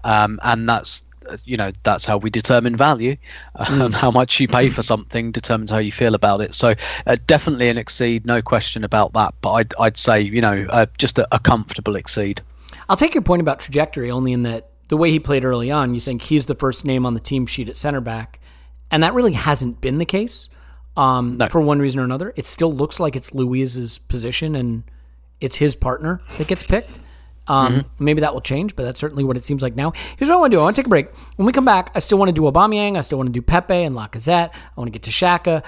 um, and that's, you know, that's how we determine value. Um, mm. How much you pay for something determines how you feel about it. So uh, definitely an exceed, no question about that. But I'd, I'd say, you know, uh, just a, a comfortable exceed. I'll take your point about trajectory, only in that the way he played early on, you think he's the first name on the team sheet at center back. And that really hasn't been the case um, no. for one reason or another. It still looks like it's Luiz's position and it's his partner that gets picked. Um, mm-hmm. Maybe that will change, but that's certainly what it seems like now. Here's what I want to do. I want to take a break. When we come back, I still want to do Aubameyang. I still want to do Pepe and Lacazette. I want to get to Xhaka.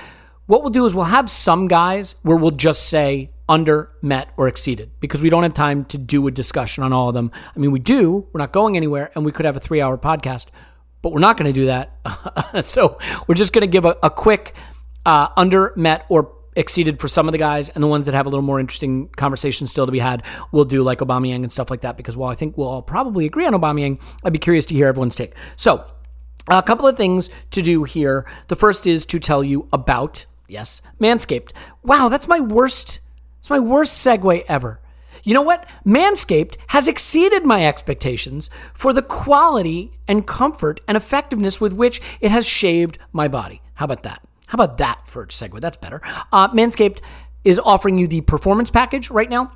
What we'll do is we'll have some guys where we'll just say under, met, or exceeded, because we don't have time to do a discussion on all of them. I mean, we do. We're not going anywhere, and we could have a three-hour podcast, but we're not going to do that. So we're just going to give a, a quick uh, under, met, or exceeded for some of the guys, and the ones that have a little more interesting conversation still to be had, we'll do like Aubameyang and stuff like that, because while I think we'll all probably agree on Aubameyang, I'd be curious to hear everyone's take. So a couple of things to do here. The first is to tell you about, yes, Manscaped. Wow, that's my worst, that's my worst segue ever. You know what? Manscaped has exceeded my expectations for the quality and comfort and effectiveness with which it has shaved my body. How about that? How about that for a segue? That's better. Uh, Manscaped is offering you the performance package right now,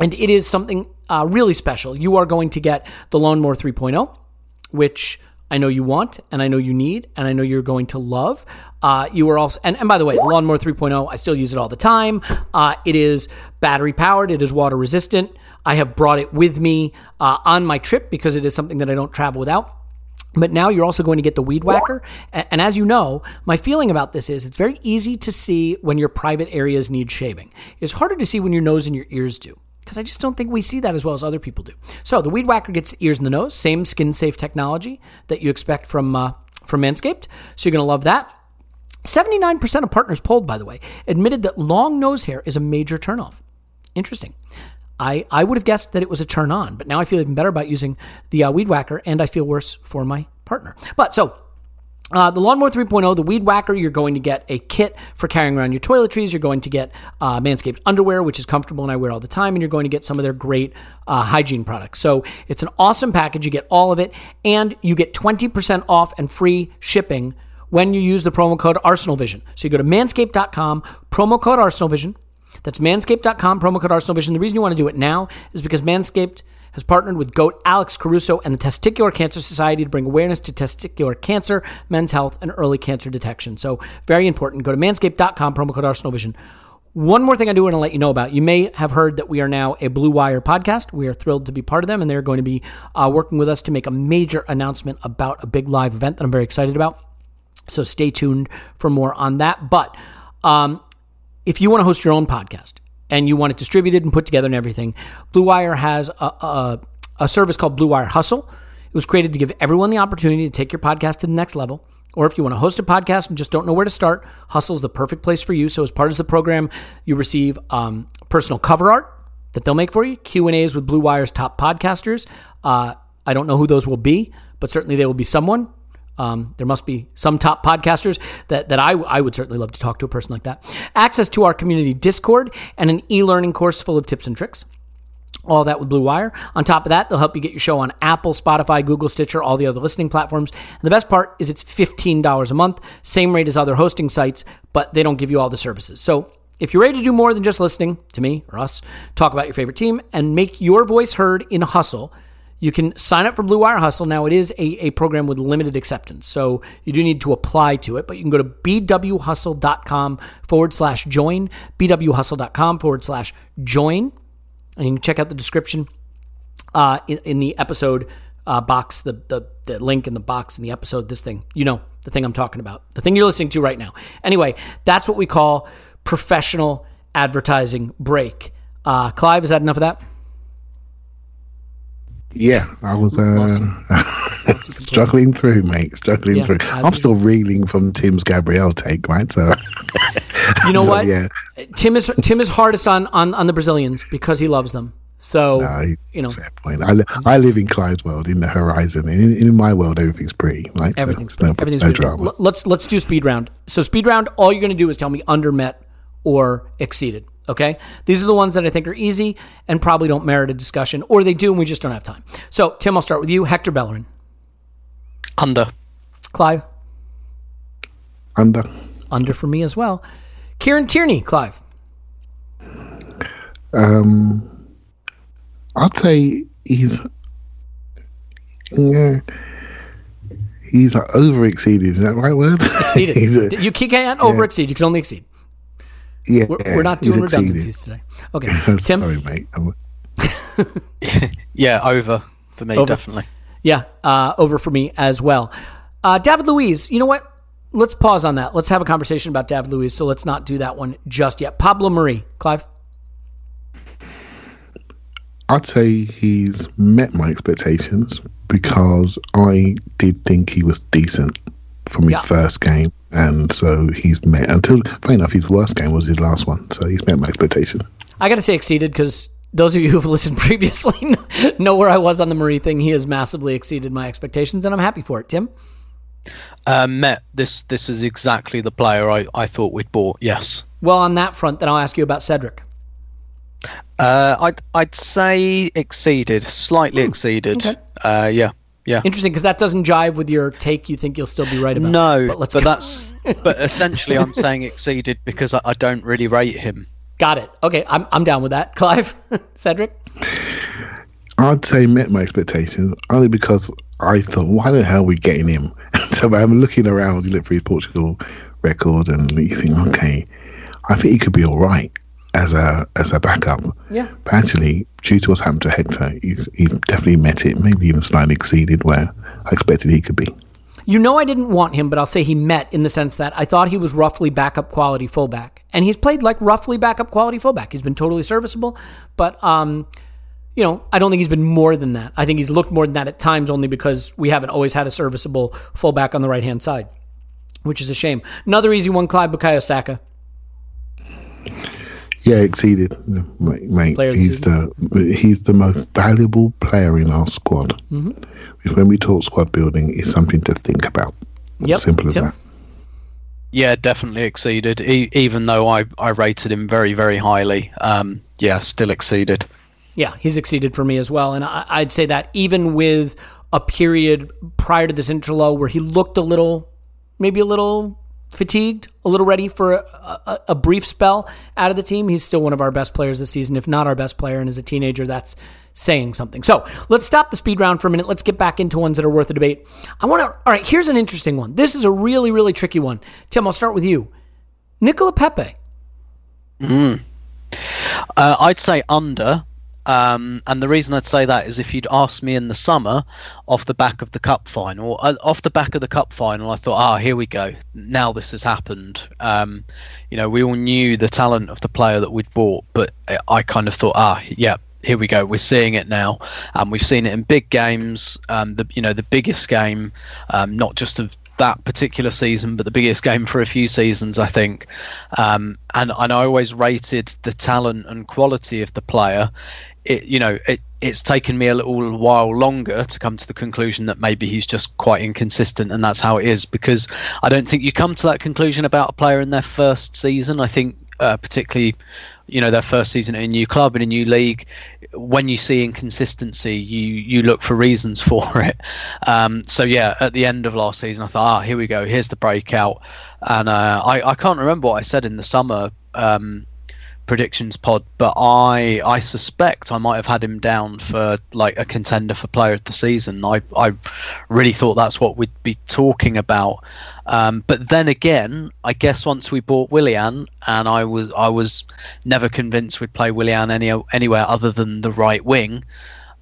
and it is something uh, really special. You are going to get the Lawnmower three point oh, which I know you want, and I know you need, and I know you're going to love. Uh, you are also, and, and by the way, the Lawnmower three point oh, I still use it all the time. Uh, it is battery powered. It is water resistant. I have brought it with me uh, on my trip because it is something that I don't travel without. But now you're also going to get the Weed Whacker. And, and as you know, my feeling about this is it's very easy to see when your private areas need shaving. It's harder to see when your nose and your ears do, because I just don't think we see that as well as other people do. So the Weed Whacker gets the ears and the nose, same skin-safe technology that you expect from uh, from Manscaped. So you're going to love that. seventy-nine percent of partners polled, by the way, admitted that long nose hair is a major turnoff. Interesting. I, I would have guessed that it was a turn-on, but now I feel even better about using the uh, Weed Whacker, and I feel worse for my partner. But so... Uh, the Lawnmower three point oh, the Weed Whacker, you're going to get a kit for carrying around your toiletries. You're going to get uh, Manscaped underwear, which is comfortable and I wear all the time. And you're going to get some of their great uh, hygiene products. So it's an awesome package. You get all of it. And you get twenty percent off and free shipping when you use the promo code ArsenalVision. So you go to manscaped dot com, promo code ArsenalVision. That's manscaped dot com, promo code ArsenalVision. The reason you want to do it now is because Manscaped has partnered with GOAT Alex Caruso and the Testicular Cancer Society to bring awareness to testicular cancer, men's health, and early cancer detection. So very important. Go to manscaped dot com, promo code ArsenalVision. One more thing I do want to let you know about. You may have heard that we are now a Blue Wire podcast. We are thrilled to be part of them, and they're going to be uh, working with us to make a major announcement about a big live event that I'm very excited about. So stay tuned for more on that. But um, if you want to host your own podcast, and you want it distributed and put together and everything, Blue Wire has a, a, a service called Blue Wire Hustle. It was created to give everyone the opportunity to take your podcast to the next level. Or if you want to host a podcast and just don't know where to start, Hustle's the perfect place for you. So as part of the program, you receive um, personal cover art that they'll make for you, Q and A's with Blue Wire's top podcasters. Uh, I don't know who those will be, but certainly they will be someone. Um, there must be some top podcasters that, that I, I would certainly love to talk to a person like that. Access to our community Discord and an e-learning course full of tips and tricks. All that with Blue Wire. On top of that, they'll help you get your show on Apple, Spotify, Google, Stitcher, all the other listening platforms. And the best part is it's fifteen dollars a month, same rate as other hosting sites, but they don't give you all the services. So if you're ready to do more than just listening to me or us, talk about your favorite team and make your voice heard in Hustle, you can sign up for Blue Wire Hustle. Now, it is a, a program with limited acceptance, so you do need to apply to it, but you can go to bwhustle.com forward slash join, bwhustle.com forward slash join, and you can check out the description uh, in, in the episode uh, box, the, the, the link in the box in the episode, this thing, you know, the thing I'm talking about, the thing you're listening to right now. Anyway, that's what we call professional advertising break. Uh, Clive, is that enough of that? Yeah, I was uh, struggling through, mate. Struggling yeah, through. I'm still reeling from Tim's Gabriel take, right? So, you know so, what? Yeah. Tim is Tim is hardest on, on, on the Brazilians because he loves them. So, no, you know, fair point. I, li- I live in Clive's world, in the horizon, and in, in my world, everything's pretty. Right? Everything's so, pretty. No, everything's no pretty. Drama. L- let's let's do speed round. So, speed round. All you're going to do is tell me under, met, or exceeded. Okay, these are the ones that I think are easy and probably don't merit a discussion, or they do and we just don't have time. So, Tim, I'll start with you. Hector Bellerin. Under. Clive. Under. Under for me as well. Kieran Tierney. Clive. Um, I'd say he's yeah, he's over exceeded. Is that the right word? Exceeded. a, you can't over exceed. Yeah. You can only exceed. Yeah, we're, we're not doing redundancies today. Okay, Tim. Sorry, mate. yeah, over for me, over. Definitely. Yeah, uh, over for me as well. Uh, David Luiz, you know what? Let's pause on that. Let's have a conversation about David Luiz, so let's not do that one just yet. Pablo Mari. Clive? I'd say he's met my expectations because I did think he was decent. from his yeah. first game, and so he's met, until, fair enough, his worst game was his last one, so he's met my expectations. I gotta say exceeded, because those of you who've listened previously know where I was on the Marie thing. He has massively exceeded my expectations, and I'm happy for it. Tim? Uh, Met, this this is exactly the player I, I thought we'd bought, yes. Well, on that front, then I'll ask you about Cedric. Uh, I'd, I'd say exceeded, slightly mm. exceeded. Okay. Uh, yeah, yeah. Interesting, because that doesn't jive with your take you think you'll still be right about. No, but, let's but, that's, but essentially I'm saying exceeded because I, I don't really rate him. Got it. Okay, I'm I'm down with that. Clive? Cedric? I'd say met my expectations, only because I thought, why the hell are we getting him? So I'm looking around, you look for his Portugal record, and you think, okay, I think he could be all right as a as a backup. Yeah. But actually, due to what's happened to Hector, he's, he's definitely met it, maybe even slightly exceeded where I expected he could be. You know, I didn't want him, but I'll say he met in the sense that I thought he was roughly backup quality fullback. And he's played like roughly backup quality fullback. He's been totally serviceable, but, um, you know, I don't think he's been more than that. I think he's looked more than that at times only because we haven't always had a serviceable fullback on the right-hand side, which is a shame. Another easy one, Clive, Bukayo Saka. Yeah, exceeded. Mate, he's the, he's the most valuable player in our squad. Mm-hmm. When we talk squad building, it's something to think about. Yep. Simple as yep. that. Yeah, definitely exceeded. E- even though I, I rated him very, very highly, um, yeah, still exceeded. Yeah, he's exceeded for me as well. And I, I'd say that even with a period prior to this interlude where he looked a little, maybe a little fatigued, a little ready for a, a, a brief spell out of the team, he's still one of our best players this season, if not our best player. And as a teenager, that's saying something. So let's stop the speed round for a minute. Let's get back into ones that are worth a debate. I want to, all right, here's an interesting one. This is a really, really tricky one. Tim, I'll start with you. Nicola Pepe. Mm. Uh, I'd say under. Um, and the reason I'd say that is if you'd asked me in the summer off the back of the cup final, uh, off the back of the cup final, I thought, ah, here we go. Now this has happened. Um, you know, we all knew the talent of the player that we'd bought, but I kind of thought, ah, yeah. Here we go. We're seeing it now, and um, we've seen it in big games. Um, the you know the biggest game, um, not just of that particular season, but the biggest game for a few seasons, I think. Um, and and I always rated the talent and quality of the player. It you know it it's taken me a little while longer to come to the conclusion that maybe he's just quite inconsistent, and that's how it is. Because I don't think you come to that conclusion about a player in their first season. I think uh, particularly. You know, their first season in a new club, in a new league, when you see inconsistency, you you look for reasons for it. Um, so, yeah, at the end of last season, I thought, ah, here we go. Here's the breakout. And uh, I, I can't remember what I said in the summer um, predictions pod, but I I suspect I might have had him down for like a contender for player of the season. I, I really thought that's what we'd be talking about. Um, but then again, I guess once we bought Willian, and I was I was never convinced we'd play Willian any anywhere other than the right wing.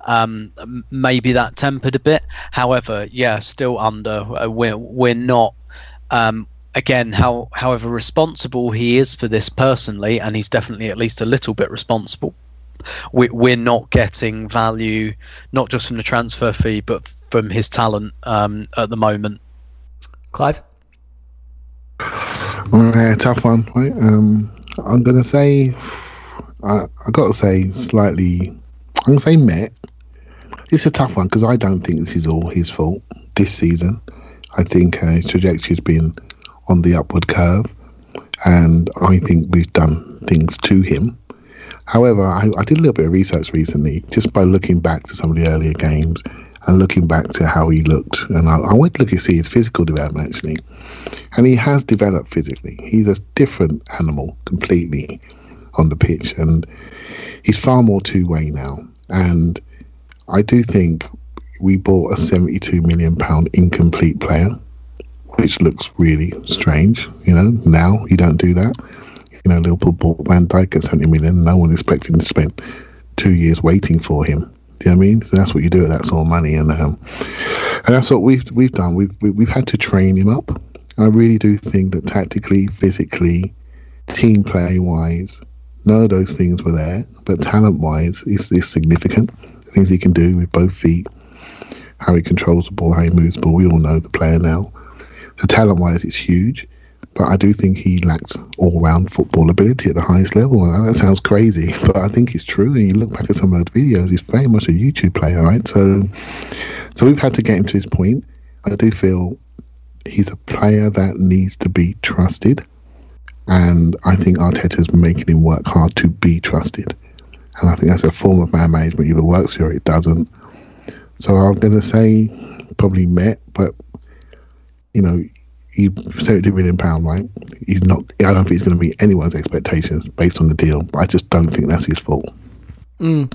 Um, maybe that tempered a bit. However, yeah, still under. Uh, we're we're not. Um, again, how however responsible he is for this personally, and he's definitely at least a little bit responsible. We, we're not getting value, not just from the transfer fee, but from his talent um, at the moment. Clive. Yeah, tough one, right? Um, I'm going to say, I, I got to say slightly, I'm going to say met. It's a tough one because I don't think this is all his fault this season. I think uh, his trajectory has been on the upward curve, and I think we've done things to him. However, I, I did a little bit of research recently just by looking back to some of the earlier games and looking back to how he looked. And I, I went to look and see his physical development, actually. And he has developed physically. He's a different animal completely on the pitch. And he's far more two-way now. And I do think we bought a seventy-two million pounds incomplete player, which looks really strange. You know, now you don't do that. You know, Liverpool bought Van Dijk at seventy million pounds, and no one expected to spend two years waiting for him. You know what I mean? So that's what you do with that sort of money, and um, and that's what we've we've done. We've we, we've had to train him up. And I really do think that tactically, physically, team play wise, none of those things were there. But talent wise, it's, it's significant. The things he can do with both feet, how he controls the ball, how he moves the ball. We all know the player now. the talent-wise, it's huge. But I do think he lacks all-round football ability at the highest level. And that sounds crazy, but I think it's true. And you look back at some of those videos, he's very much a YouTube player, right? So, so we've had to get him to his point. I do feel he's a player that needs to be trusted. And I think Arteta's making him work hard to be trusted. And I think that's a form of man management. Either works or it doesn't. So I'm going to say probably Met, but, you know, he's seventy million pounds, right? He's not. I don't think he's going to meet anyone's expectations based on the deal. But I just don't think that's his fault. Mm.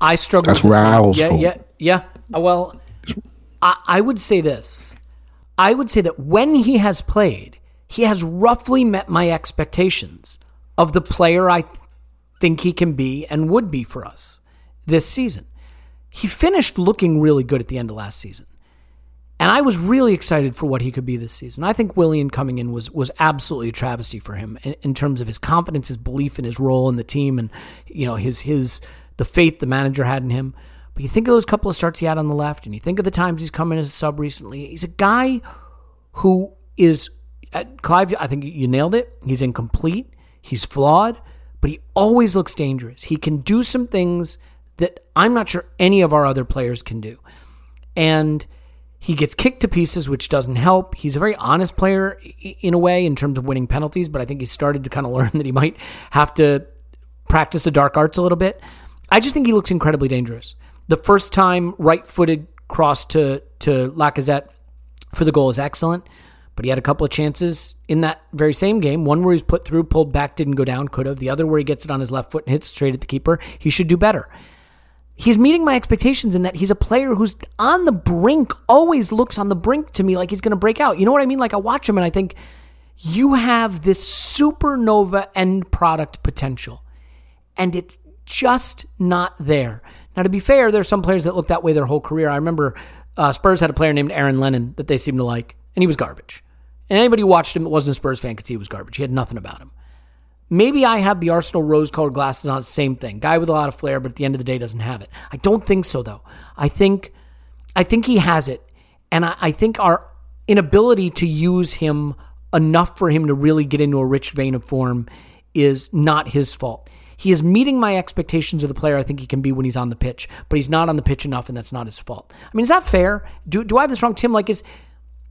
I struggle. That's Raul's fault. Yeah, yeah, yeah. Well, I, I would say this. I would say that when he has played, he has roughly met my expectations of the player I th- think he can be and would be for us this season. He finished looking really good at the end of last season. And I was really excited for what he could be this season. I think Willian coming in was was absolutely a travesty for him in, in terms of his confidence, his belief in his role in the team, and you know his his the faith the manager had in him. But you think of those couple of starts he had on the left, and you think of the times he's come in as a sub recently. He's a guy who is, Clive, I think you nailed it. He's incomplete. He's flawed. But he always looks dangerous. He can do some things that I'm not sure any of our other players can do. And he gets kicked to pieces, which doesn't help. He's a very honest player in a way in terms of winning penalties, but I think he started to kind of learn that he might have to practice the dark arts a little bit. I just think he looks incredibly dangerous. The first time right-footed cross to, to Lacazette for the goal is excellent. But he had a couple of chances in that very same game. One where he's put through, pulled back, didn't go down, could have. The other where he gets it on his left foot and hits straight at the keeper. He should do better. He's meeting my expectations in that he's a player who's on the brink, always looks on the brink to me like he's going to break out. You know what I mean? Like I watch him and I think, you have this supernova end product potential. And it's just not there. Now, to be fair, there are some players that look that way their whole career. I remember uh, Spurs had a player named Aaron Lennon that they seemed to like, and he was garbage. And anybody who watched him that wasn't a Spurs fan could see he was garbage. He had nothing about him. Maybe I have the Arsenal rose-colored glasses on, same thing. Guy with a lot of flair, but at the end of the day doesn't have it. I don't think so, though. I think I think he has it. And I, I think our inability to use him enough for him to really get into a rich vein of form is not his fault. He is meeting my expectations of the player I think he can be when he's on the pitch, but he's not on the pitch enough, and that's not his fault. I mean, is that fair? Do, do I have this wrong, Tim? Like, is...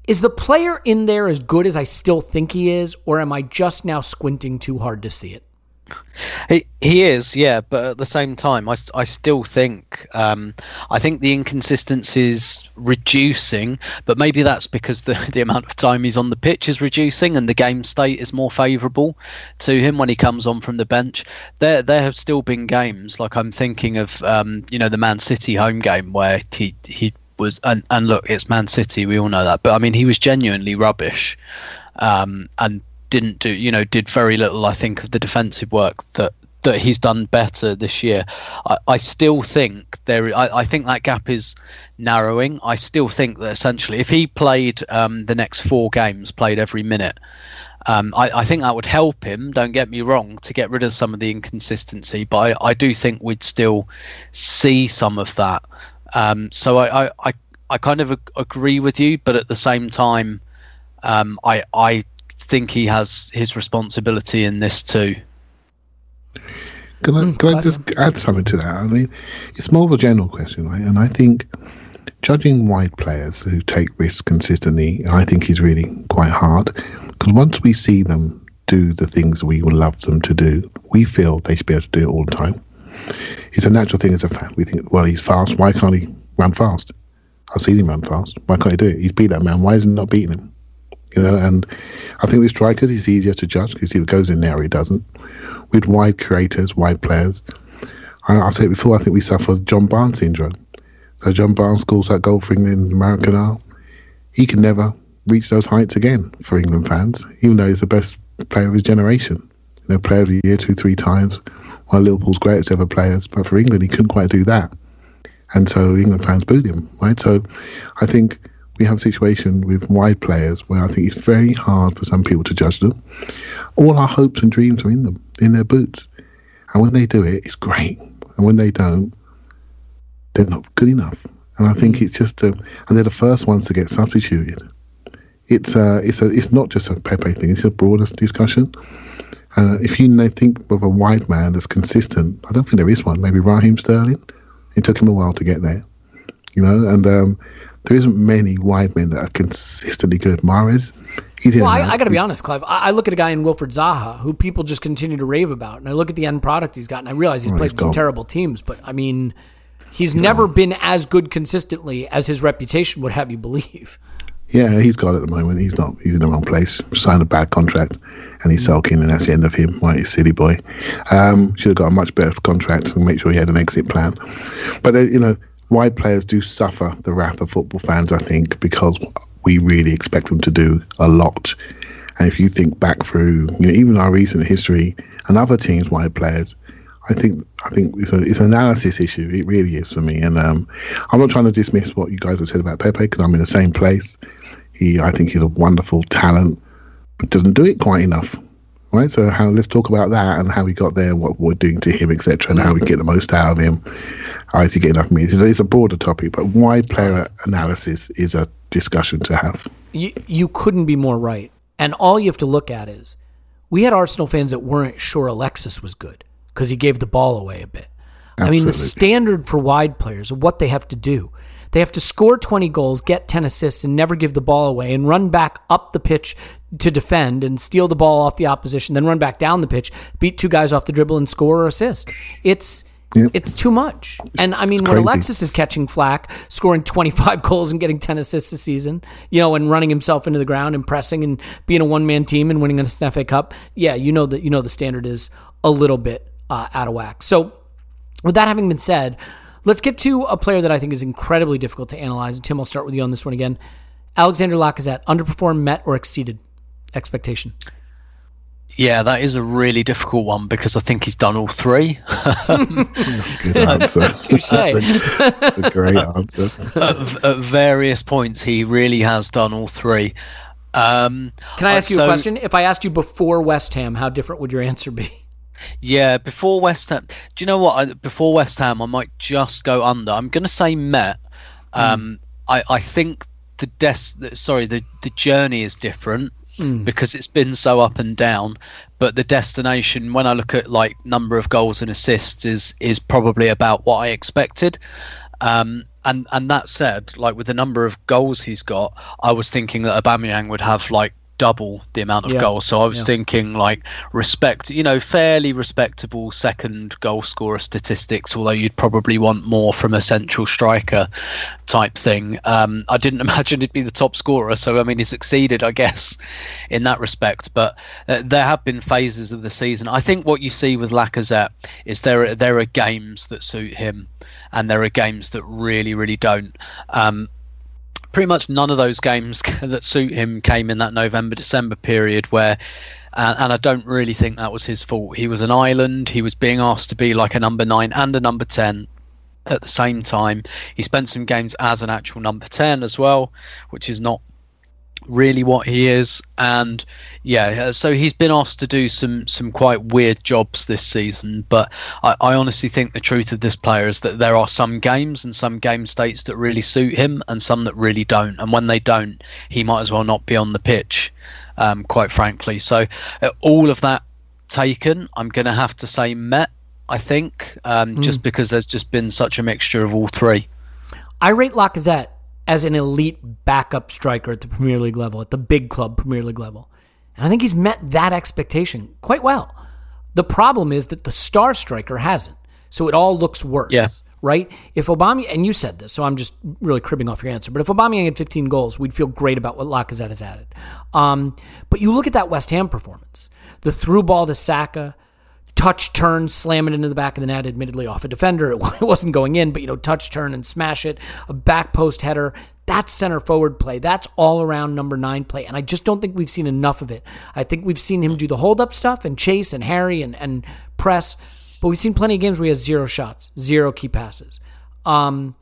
Is the player in there as good as I still think he is, or am I just now squinting too hard to see it? He, he is, yeah, but at the same time, I, I still think, um, I think the inconsistency's reducing, but maybe that's because the, the amount of time he's on the pitch is reducing and the game state is more favourable to him when he comes on from the bench. There there have still been games, like I'm thinking of, um, you know, the Man City home game where he... he was and, and look, it's Man City, we all know that, but I mean he was genuinely rubbish um, and didn't do you know did very little I think of the defensive work that, that he's done better this year. I, I still think there I, I think that gap is narrowing. I still think that essentially if he played um, the next four games, played every minute, Um, I, I think that would help him, don't get me wrong, to get rid of some of the inconsistency, but I, I do think we'd still see some of that. Um, so I, I, I kind of agree with you, but at the same time, um, I I think he has his responsibility in this too. Can I, can I just add something to that? I mean, it's more of a general question, right? And I think judging wide players who take risks consistently, I think is really quite hard. Because once we see them do the things we would love them to do, we feel they should be able to do it all the time. It's a natural thing as a fan. We think, well, he's fast. Why can't he run fast? I've seen him run fast. Why can't he do it? He's beat that man. Why is he not beating him? You know, and I think with strikers, it's easier to judge because he goes in there or he doesn't. With wide creators, wide players, I, I've said it before, I think we suffer John Barnes syndrome. So John Barnes scores that goal for England in the Maracanã. He can never reach those heights again for England fans, even though he's the best player of his generation. You know, player of the year two, three times. One of Liverpool's greatest ever players, but for England, he couldn't quite do that. And so England fans booed him, right? So I think we have a situation with wide players where I think it's very hard for some people to judge them. All our hopes and dreams are in them, in their boots. And when they do it, it's great. And when they don't, they're not good enough. And I think it's just, a, and they're the first ones to get substituted. it's a, it's a, it's not just a Pepe thing. It's a broader discussion. Uh, if you think of a wide man that's consistent, I don't think there is one. Maybe Raheem Sterling. It took him a while to get there, you know. And um, there isn't many wide men that are consistently good. Mahrez. He's well, I, I got to be honest, Clive. I, I look at a guy in Wilfried Zaha who people just continue to rave about, and I look at the end product he's got, and I realize he's right, played he's some terrible teams, but I mean, he's yeah. never been as good consistently as his reputation would have you believe. Yeah, he's got it at the moment. He's not. He's in the wrong place. Signed a bad contract, and he's sulking, and that's the end of him. Mighty silly boy. Um, should have got a much better contract and make sure he had an exit plan. But uh, you know, wide players do suffer the wrath of football fans, I think, because we really expect them to do a lot. And if you think back through, you know, even our recent history and other teams' wide players, I think I think it's, a, it's an analysis issue. It really is for me. And um, I'm not trying to dismiss what you guys have said about Pepe because I'm in the same place. He, I think he's a wonderful talent, but doesn't do it quite enough, right? So how, let's talk about that and how he got there, what we're doing to him, et cetera, and how we get the most out of him. I think get enough minutes. It's a broader topic, but wide player analysis is a discussion to have. You, you couldn't be more right. And all you have to look at is, we had Arsenal fans that weren't sure Alexis was good because he gave the ball away a bit. Absolutely. I mean, the standard for wide players of what they have to do. They have to score twenty goals, get ten assists, and never give the ball away, and run back up the pitch to defend and steal the ball off the opposition, then run back down the pitch, beat two guys off the dribble, and score or assist. It's yep. it's too much. And, I mean, when Alexis is catching flack, scoring twenty-five goals and getting ten assists this season, you know, and running himself into the ground and pressing and being a one-man team and winning an F A Cup, yeah, you know that you know the standard is a little bit uh, out of whack. So with that having been said, let's get to a player that I think is incredibly difficult to analyze. And Tim, I'll start with you on this one again. Alexander Lacazette, underperformed, met, or exceeded expectation? Yeah, that is a really difficult one because I think he's done all three. Good answer. That's a great answer. at, at various points, he really has done all three. Um, Can I ask uh, you so, a question? If I asked you before West Ham, how different would your answer be? Yeah, before West Ham, do you know what? I, before West Ham, I might just go under. I'm going to say met. Um, mm. I, I think the des- sorry, the, the journey is different mm. because it's been so up and down. But the destination, when I look at like number of goals and assists, is is probably about what I expected. Um, and and that said, like with the number of goals he's got, I was thinking that Aubameyang would have like double the amount of yeah. goals, so I was yeah. thinking like respect, you know, fairly respectable second goal scorer statistics, although you'd probably want more from a central striker type thing. um I didn't imagine it'd be the top scorer, so I mean he succeeded, I guess, in that respect. But uh, there have been phases of the season. I think what you see with Lacazette is there are, there are games that suit him and there are games that really really don't. um Pretty much none of those games that suit him came in that November-December period where, uh, and I don't really think that was his fault. He was an island. He was being asked to be like a number nine and a number ten at the same time. He spent some games as an actual number ten as well, which is not really what he is. And yeah, so he's been asked to do some some quite weird jobs this season, but I, I honestly think the truth of this player is that there are some games and some game states that really suit him and some that really don't, and when they don't he might as well not be on the pitch, um quite frankly. So uh, all of that taken, I'm gonna have to say met, I think, um mm. just because there's just been such a mixture of all three. I rate Lacazette as an elite backup striker at the Premier League level, at the big club Premier League level. And I think he's met that expectation quite well. The problem is that the star striker hasn't. So it all looks worse, yeah. right? If Aubameyang, and you said this, so I'm just really cribbing off your answer, but if Aubameyang had fifteen goals, we'd feel great about what Lacazette has added. Um, but you look at that West Ham performance, the through ball to Saka, touch, turn, slam it into the back of the net, admittedly off a defender. It wasn't going in, but, you know, touch, turn, and smash it. A back post header. That's center forward play. That's all around number nine play. And I just don't think we've seen enough of it. I think we've seen him do the hold up stuff and chase and harry and, and press. But we've seen plenty of games where he has zero shots, zero key passes. Um,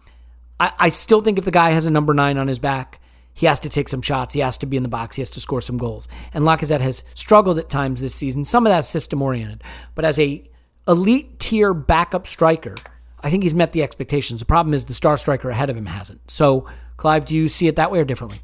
I, I still think if the guy has a number nine on his back, he has to take some shots. He has to be in the box. He has to score some goals. And Lacazette has struggled at times this season. Some of that's system-oriented. But as a elite-tier backup striker, I think he's met the expectations. The problem is the star striker ahead of him hasn't. So, Clive, do you see it that way or differently?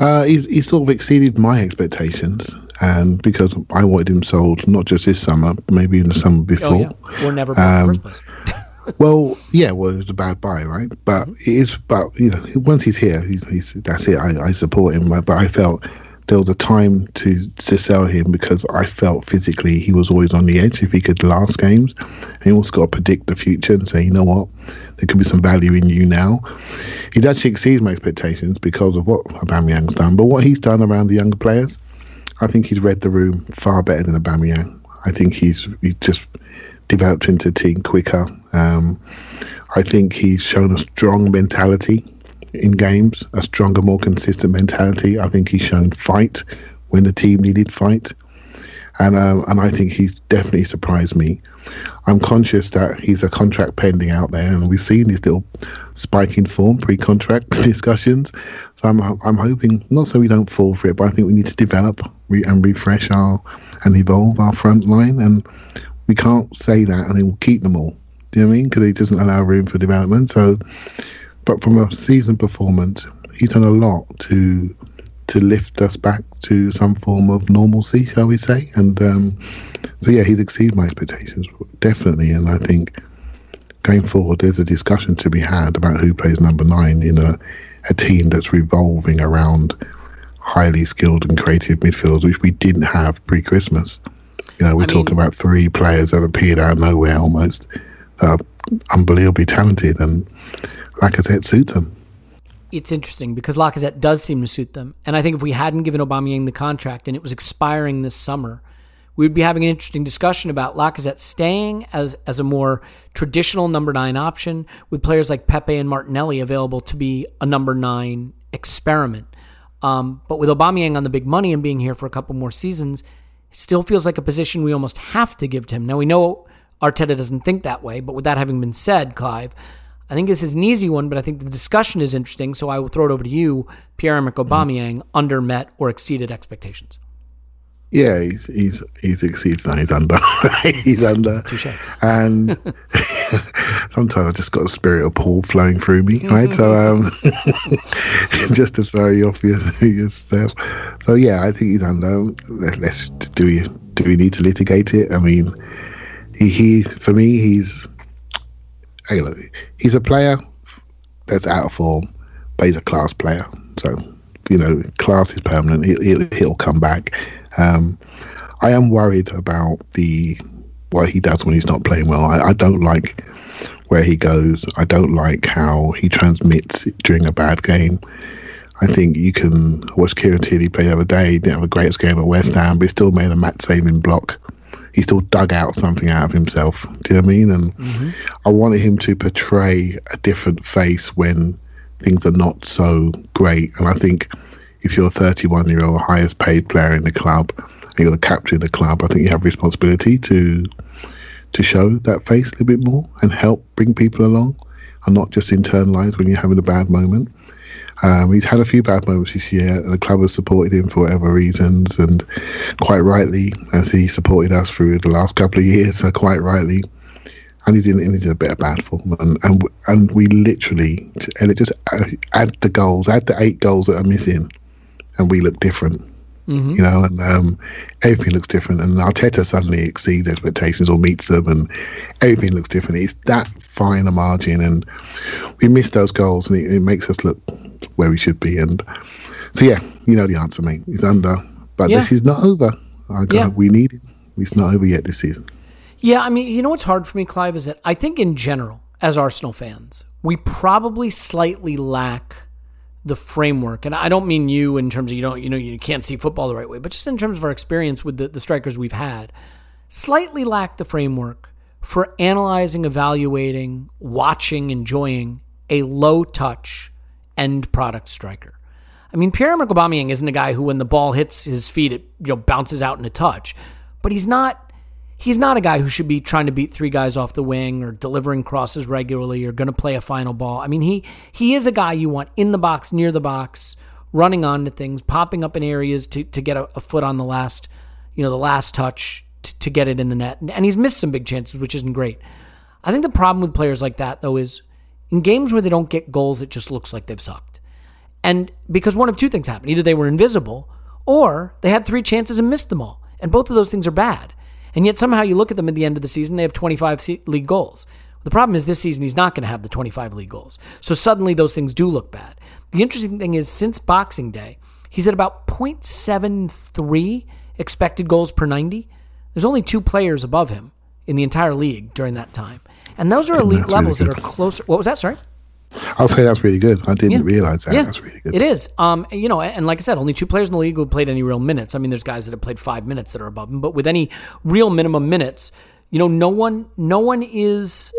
Uh, he's, he's sort of exceeded my expectations, and because I wanted him sold not just this summer, maybe in the summer before. Oh, yeah. Or never bought um, in the first place. Well, yeah, well, it was a bad buy, right? But mm-hmm. it is, but you know, once he's here, he's, he's that's it. I, I support him, but I felt there was a time to, to sell him because I felt physically he was always on the edge. If he could last games, and he also got to predict the future and say, you know what, there could be some value in you now. He's actually exceeded my expectations because of what Aubameyang's done, but what he's done around the younger players, I think he's read the room far better than Aubameyang. I think he's he just. developed into a team quicker. Um, I think he's shown a strong mentality in games, a stronger, more consistent mentality. I think he's shown fight when the team needed fight. And um, and I think he's definitely surprised me. I'm conscious that he's a contract pending out there, and we've seen his little spike in form pre-contract discussions. So I'm I'm hoping, not so we don't fall for it, but I think we need to develop re- and refresh our and evolve our front line. And we can't say that and then we'll keep them all. Do you know what I mean? Because it doesn't allow room for development. So, but from a season performance, he's done a lot to to lift us back to some form of normalcy, shall we say? And um, so, yeah, he's exceeded my expectations, definitely. And I think going forward, there's a discussion to be had about who plays number nine in a, a team that's revolving around highly skilled and creative midfielders, which we didn't have pre-Christmas. You know, we're I talking mean, about three players that appeared out of nowhere almost, uh, unbelievably talented, and Lacazette suits them. It's interesting because Lacazette does seem to suit them. And I think if we hadn't given Aubameyang the contract and it was expiring this summer, we'd be having an interesting discussion about Lacazette staying as, as a more traditional number nine option with players like Pepe and Martinelli available to be a number nine experiment. Um, but with Aubameyang on the big money and being here for a couple more seasons, still feels like a position we almost have to give to him. Now, we know Arteta doesn't think that way, but with that having been said, Clive, I think this is an easy one, but I think the discussion is interesting, so I will throw it over to you, Pierre-Emerick Aubameyang, mm-hmm. under, met, or exceeded expectations. Yeah, he's he's, he's exceeded, no, he's under. he's under. Touché. And sometimes I've just got a spirit of Paul flowing through me, right? So um, just to throw you off your, your stuff. So yeah, I think he's under. Let's do we do we need to litigate it? I mean, he, he for me he's hey look, he's a player that's out of form, but he's a class player. So you know, class is permanent. He, he, he'll come back. Um, I am worried about the what he does when he's not playing well. I, I don't like where he goes. I don't like how he transmits during a bad game. I think you can watch Kieran Tierney play the other day. He didn't have the greatest game at West Ham, but he still made a match-saving block. He still dug out something out of himself. Do you know what I mean? And mm-hmm. I wanted him to portray a different face when things are not so great. And I think if you're a thirty-one-year-old highest paid player in the club and you're the captain of the club, I think you have responsibility to to show that face a little bit more and help bring people along and not just internalise when you're having a bad moment. Um, he's had a few bad moments this year. The club has supported him for whatever reasons, and quite rightly, as he supported us through the last couple of years, so quite rightly. And he's in, he's in a bit of bad form. And, and and we literally, and it just add the goals, add the eight goals that are missing, and we look different. Mm-hmm. You know, and um, everything looks different. And Arteta suddenly exceeds expectations or meets them, and everything looks different. It's that fine a margin. And we miss those goals, and it, it makes us look where we should be. And so, yeah, you know the answer, mate. He's under. But yeah. This is not over. I got, yeah. We need it. It's not over yet this season. Yeah, I mean, you know what's hard for me, Clive, is that I think in general, as Arsenal fans, we probably slightly lack the framework. And I don't mean you in terms of you don't, you know, you can't see football the right way, but just in terms of our experience with the, the strikers we've had, slightly lack the framework for analyzing, evaluating, watching, enjoying a low-touch end product striker. I mean, Pierre-Emerick Aubameyang isn't a guy who, when the ball hits his feet, it you know bounces out in a touch, but he's not. He's not a guy who should be trying to beat three guys off the wing or delivering crosses regularly or going to play a final ball. I mean, he he is a guy you want in the box, near the box, running onto things, popping up in areas to, to get a, a foot on the last, you know, the last touch to, to get it in the net. And, and he's missed some big chances, which isn't great. I think the problem with players like that, though, is in games where they don't get goals, it just looks like they've sucked. And because one of two things happened. Either they were invisible or they had three chances and missed them all. And both of those things are bad. And yet somehow you look at them at the end of the season, they have twenty-five league goals. The problem is this season he's not going to have the twenty-five league goals. So suddenly those things do look bad. The interesting thing is since Boxing Day, he's at about point seven three expected goals per ninety. There's only two players above him in the entire league during that time. And those are elite levels that are closer. What was that? Sorry. I'll say that's really good. I didn't yeah. realize that. Yeah. That's really good. It is. Um, you know, and like I said, only two players in the league who played any real minutes. I mean, there's guys that have played five minutes that are above him, but with any real minimum minutes, you know, no one, no one is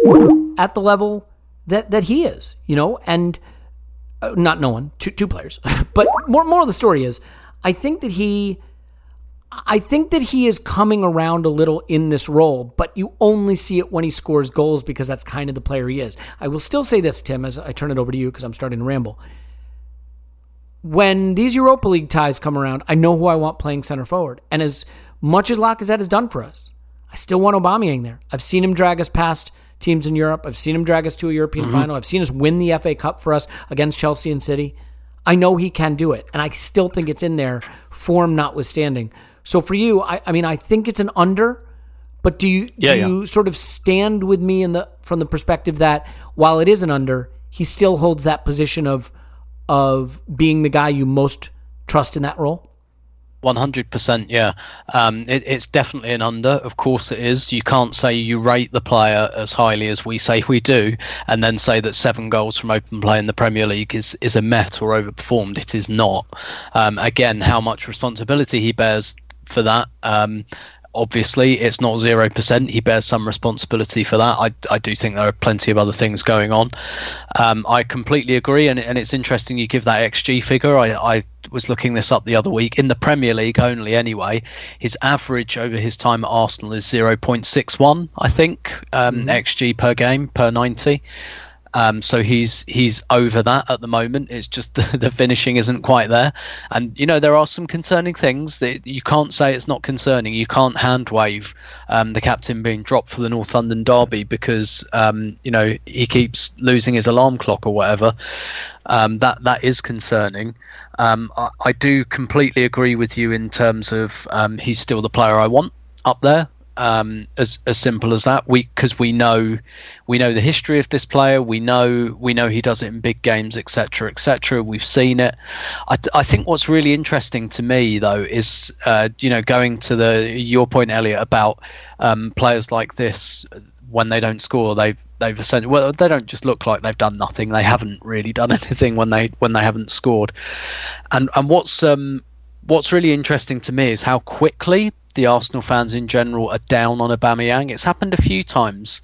at the level that, that he is, you know, and uh, not no one, two, two players, but more, more of the story is, I think that he, I think that he is coming around a little in this role, but you only see it when he scores goals because that's kind of the player he is. I will still say this, Tim, as I turn it over to you because I'm starting to ramble. When these Europa League ties come around, I know who I want playing center forward. And as much as Lacazette has done for us, I still want Aubameyang there. I've seen him drag us past teams in Europe. I've seen him drag us to a European mm-hmm. final. I've seen us win the F A Cup for us against Chelsea and City. I know he can do it, and I still think it's in there, form notwithstanding. So for you, I, I mean, I think it's an under, but do you yeah, do yeah. you sort of stand with me in the from the perspective that while it is an under, he still holds that position of of being the guy you most trust in that role? one hundred percent, yeah. Um, it, it's definitely an under. Of course it is. You can't say you rate the player as highly as we say we do and then say that seven goals from open play in the Premier League is, is a met or overperformed. It is not. Um, again, how much responsibility he bears for that. Um, obviously, it's not zero percent. He bears some responsibility for that. I, I do think there are plenty of other things going on. Um, I completely agree, and, and it's interesting you give that X G figure. I, I was looking this up the other week. In the Premier League only anyway, his average over his time at Arsenal is zero point six one, I think, um, X G per game, per ninety. Um, so he's he's over that at the moment. It's just the, the finishing isn't quite there. And, you know, there are some concerning things that you can't say it's not concerning. You can't hand wave um, the captain being dropped for the North London derby because, um, you know, he keeps losing his alarm clock or whatever. Um, that that is concerning. Um, I, I do completely agree with you in terms of um, he's still the player I want up there. Um, as as simple as that. We because we know we know the history of this player. We know we know he does it in big games, et cetera, et cetera. We've seen it. I, I think what's really interesting to me though is uh, you know going to the your point, Elliot, about um, players like this when they don't score, they've they've essentially well they don't just look like they've done nothing. They haven't really done anything when they when they haven't scored. And and what's um what's really interesting to me is how quickly the Arsenal fans in general are down on Aubameyang. It's happened a few times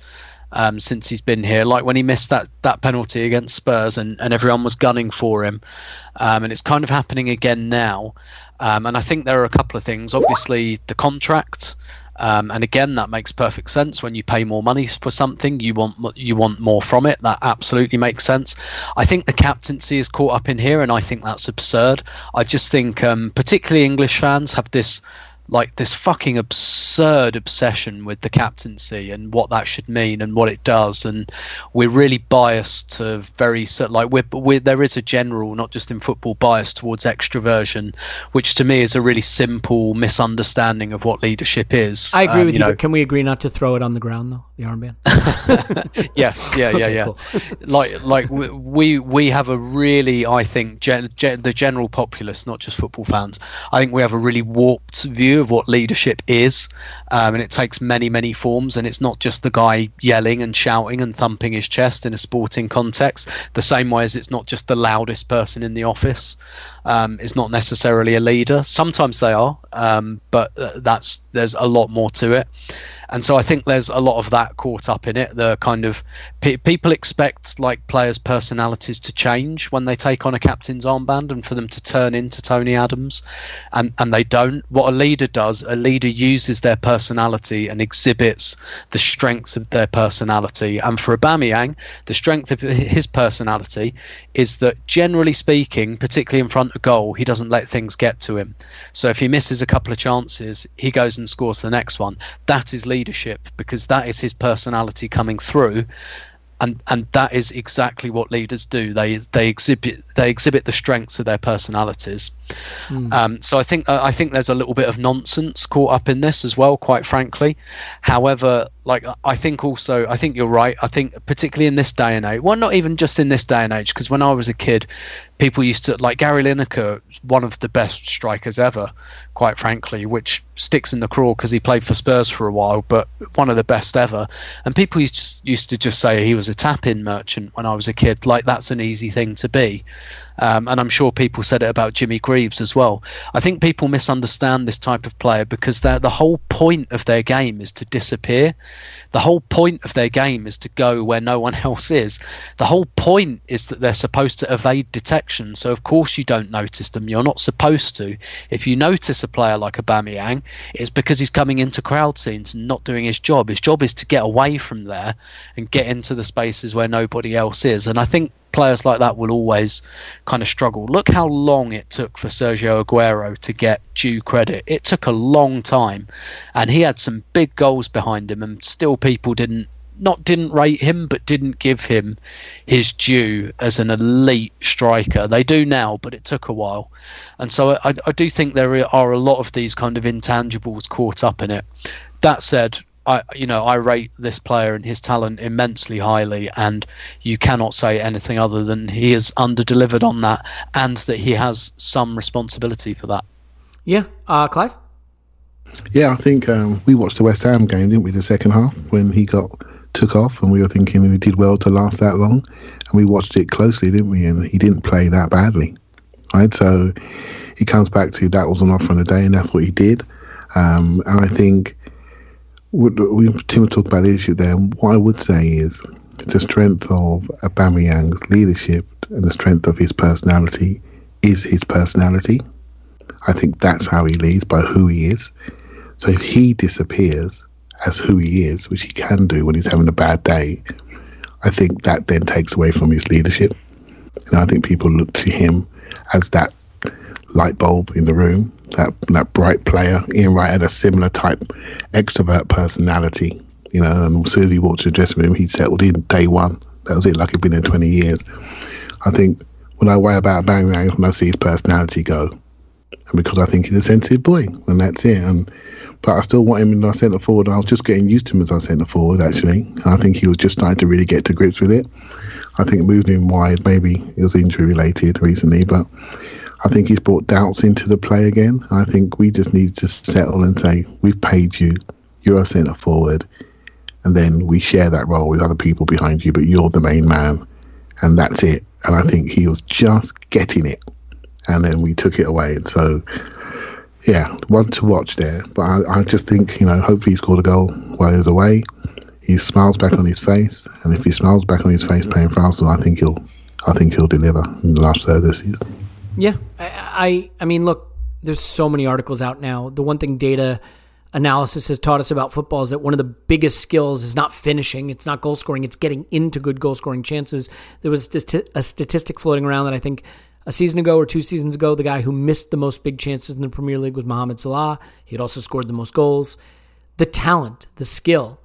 um, since he's been here, like when he missed that, that penalty against Spurs and, and everyone was gunning for him. Um, and it's kind of happening again now. Um, and I think there are a couple of things. Obviously, the contract. Um, and again, that makes perfect sense. When you pay more money for something, you want you want more from it. That absolutely makes sense. I think the captaincy is caught up in here, and I think that's absurd. I just think um, particularly English fans have this... like this fucking absurd obsession with the captaincy and what that should mean and what it does, and we're really biased to very like we're, we're there is a general, not just in football, bias towards extroversion, which to me is a really simple misunderstanding of what leadership is. I agree um, with you, you know, but can we agree not to throw it on the ground though, the armband? Yes, yeah, yeah, yeah. Cool. Like like we we have a really, I think gen, gen, the general populace, not just football fans, I think we have a really warped view of what leadership is, um, and it takes many many forms, and it's not just the guy yelling and shouting and thumping his chest in a sporting context, the same way as it's not just the loudest person in the office um, is not necessarily a leader. Sometimes they are, um, but that's there's a lot more to it. And so I think there's a lot of that caught up in it. The kind of pe- people expect like players' personalities to change when they take on a captain's armband and for them to turn into Tony Adams, and, and they don't. What a leader does, a leader uses their personality and exhibits the strengths of their personality. And for Aubameyang, the strength of his personality is that generally speaking, particularly in front of goal, he doesn't let things get to him. So if he misses a couple of chances, he goes and scores the next one. That is leadership, because that is his personality coming through, And and that is exactly what leaders do. They they exhibit they exhibit the strengths of their personalities. Mm. Um, so I think uh, I think there's a little bit of nonsense caught up in this as well, quite frankly. However, like I think also I think you're right. I think particularly in this day and age, well, not even just in this day and age, because when I was a kid, people used to like Gary Lineker, one of the best strikers ever, quite frankly, which sticks in the craw because he played for Spurs for a while, but one of the best ever. And people used used to just say he was a tap-in merchant when I was a kid. Like that's an easy thing to be. Um, and I'm sure people said it about Jimmy Greaves as well. I think people misunderstand this type of player because the whole point of their game is to disappear. The whole point of their game is to go where no one else is. The whole point is that they're supposed to evade detection. So, of course, you don't notice them. You're not supposed to. If you notice a player like Aubameyang, it's because he's coming into crowd scenes and not doing his job. His job is to get away from there and get into the spaces where nobody else is. And I think players like that will always kind of struggle. Look how long it took for Sergio Aguero to get due credit. It took a long time, and he had some big goals behind him, and still people didn't not didn't rate him, but didn't give him his due as an elite striker. They do now, but it took a while. And so I, I do think there are a lot of these kind of intangibles caught up in it. That said, I, you know, I rate this player and his talent immensely highly, and you cannot say anything other than he has underdelivered on that, and that he has some responsibility for that. Yeah, uh, Clive. Yeah, I think um, we watched the West Ham game, didn't we? The second half when he got took off, and we were thinking he did well to last that long, and we watched it closely, didn't we? And he didn't play that badly, right? So he comes back to that was an offer on the day, and that's what he did. Um, and I think. We, Tim talked about leadership there, and what I would say is the strength of Aubameyang's leadership and the strength of his personality is his personality. I think that's how he leads, by who he is. So if he disappears as who he is, which he can do when he's having a bad day, I think that then takes away from his leadership. And I think people look to him as that light bulb in the room, that that bright player. Ian Wright had a similar type extrovert personality, you know, and as soon as he walked to the dressing room, he settled in day one. That was it, like he'd been there twenty years. I think when I worry about Bang Bang, when I see his personality go, and because I think he's a sensitive boy, and that's it. And but I still want him in our centre forward. I was just getting used to him as our centre forward, actually. And I think he was just starting to really get to grips with it. I think moving him wide, maybe it was injury related recently, but I think he's brought doubts into the play again. I think we just need to settle and say, we've paid you, you're a centre forward, and then we share that role with other people behind you, but you're the main man, and that's it. And I think he was just getting it, and then we took it away. And so, yeah, one to watch there. But I, I just think, you know, hopefully he scored a goal while he was away. He smiles back on his face, and if he smiles back on his face playing for Arsenal, I think he'll, I think he'll deliver in the last third of the season. Yeah, I, I I mean, look, there's so many articles out now. The one thing data analysis has taught us about football is that one of the biggest skills is not finishing. It's not goal scoring. It's getting into good goal scoring chances. There was a statistic floating around that I think a season ago or two seasons ago, the guy who missed the most big chances in the Premier League was Mohamed Salah. He had also scored the most goals. The talent, the skill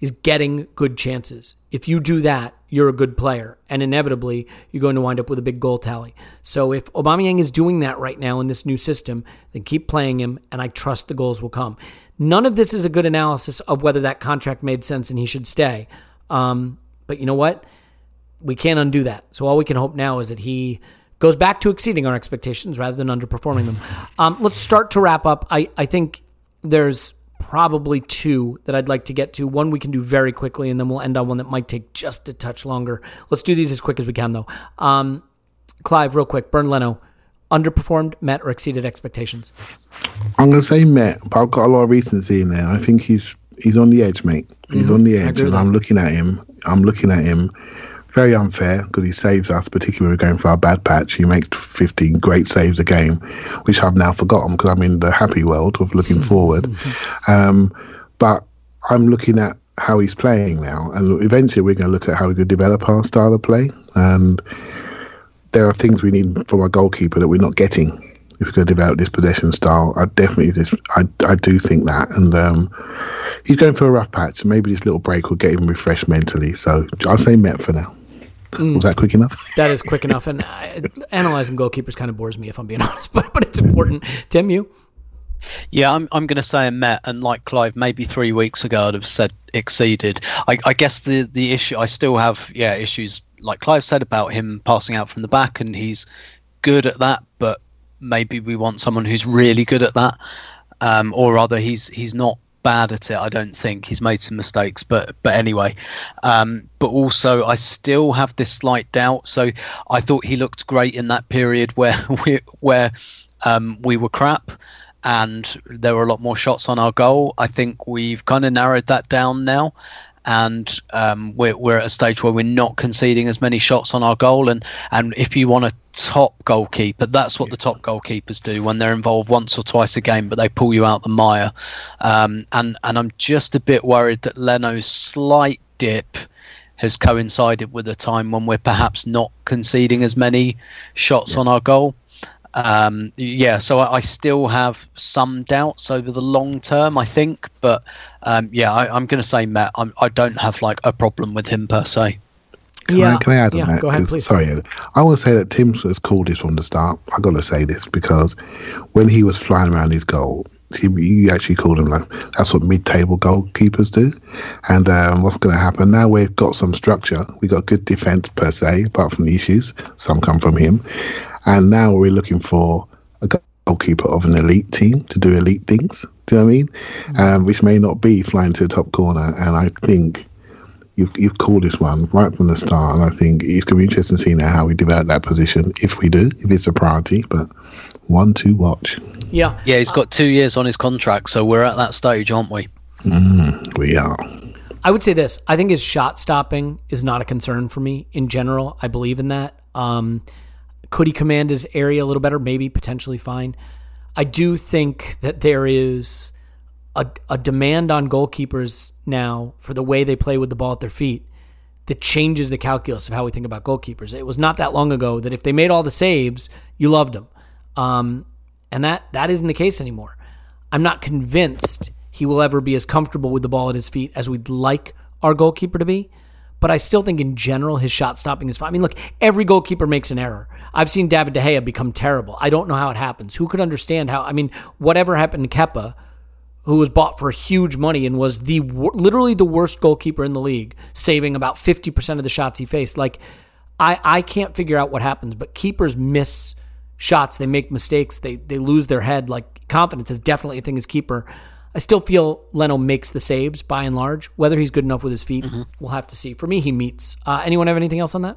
is getting good chances. If you do that, you're a good player, and inevitably you're going to wind up with a big goal tally. So if Aubameyang is doing that right now in this new system, then keep playing him, and I trust the goals will come. None of this is a good analysis of whether that contract made sense and he should stay. Um, but you know what? We can't undo that. So all we can hope now is that he goes back to exceeding our expectations rather than underperforming them. Um, let's start to wrap up. I, I think there's probably two that I'd like to get to. One we can do very quickly, and then we'll end on one that might take just a touch longer. Let's do these as quick as we can, though. Um, Clive, real quick, Burn Leno, underperformed, met, or exceeded expectations? I'm going to say met, but I've got a lot of recency in there. I think he's he's on the edge, mate. He's mm-hmm. on the edge, and I'm that. looking at him. I'm looking at him. Very unfair, because he saves us, particularly when we're going for our bad patch. He makes fifteen great saves a game, which I've now forgotten because I'm in the happy world of looking forward. Um, but I'm looking at how he's playing now, and eventually we're going to look at how we could develop our style of play. And there are things we need from our goalkeeper that we're not getting. if we develop this possession style, I definitely just, I, I do think that. And um, he's going for a rough patch. Maybe this little break will get him refreshed mentally. So I'll say Met for now. Mm. Was that quick enough? That is quick enough. And I, analyzing goalkeepers kind of bores me, if I'm being honest, but but it's important. Tim, you? Yeah, I'm I'm going to say a Met, and like Clive, maybe three weeks ago I'd have said exceeded. I, I guess the, the issue, I still have, yeah, issues, like Clive said, about him passing out from the back, and he's good at that, but maybe we want someone who's really good at that, um, or rather he's he's not bad at it, I don't think. He's made some mistakes, but but anyway. Um, but also, I still have this slight doubt. So I thought he looked great in that period where we, where um, we were crap, and there were a lot more shots on our goal. I think we've kind of narrowed that down now, and um, we're we're at a stage where we're not conceding as many shots on our goal. And, and if you want a top goalkeeper, that's what the top goalkeepers do when they're involved once or twice a game, but they pull you out the mire. Um, and, and I'm just a bit worried that Leno's slight dip has coincided with a time when we're perhaps not conceding as many shots yeah. on our goal. Um, yeah, so I, I still have some doubts over the long term, I think. But um, yeah, I, I'm going to say Matt. I'm, I don't have like a problem with him per se. Can yeah, I, can I add yeah, on that? Go ahead, please. Sorry, I want to say that Tim has called this from the start. I got to say this because when he was flying around his goal, he, you actually called him like that's what mid-table goalkeepers do. And um, what's going to happen now? We've got some structure. We got good defense per se, apart from the issues. Some come from him. And now we're looking for a goalkeeper of an elite team to do elite things. Do you know what I mean? Mm-hmm. Um, which may not be flying to the top corner. And I think you've, you've called this one right from the start. And I think it's going to be interesting to see now how we develop that position, if we do, if it's a priority. But one to watch. Yeah, yeah. He's got two years on his contract, so we're at that stage, aren't we? Mm, we are. I would say this. I think his shot stopping is not a concern for me in general. I believe in that. Um... Could he command his area a little better? Maybe, potentially fine. I do think that there is a, a demand on goalkeepers now for the way they play with the ball at their feet that changes the calculus of how we think about goalkeepers. It was not that long ago that if they made all the saves, you loved them. Um, and that, that isn't the case anymore. I'm not convinced he will ever be as comfortable with the ball at his feet as we'd like our goalkeeper to be. But I still think in general his shot stopping is fine. I mean, look, every goalkeeper makes an error. I've seen David De Gea become terrible. I don't know how it happens. Who could understand how? I mean, whatever happened to Kepa, who was bought for huge money and was the literally the worst goalkeeper in the league, saving about fifty percent of the shots he faced. Like, I, I can't figure out what happens, but keepers miss shots. They make mistakes. They, they lose their head. Like, confidence is definitely a thing as keeper. I still feel Leno makes the saves by and large. Whether he's good enough with his feet, mm-hmm. we'll have to see. For me, he meets. Uh, anyone have anything else on that?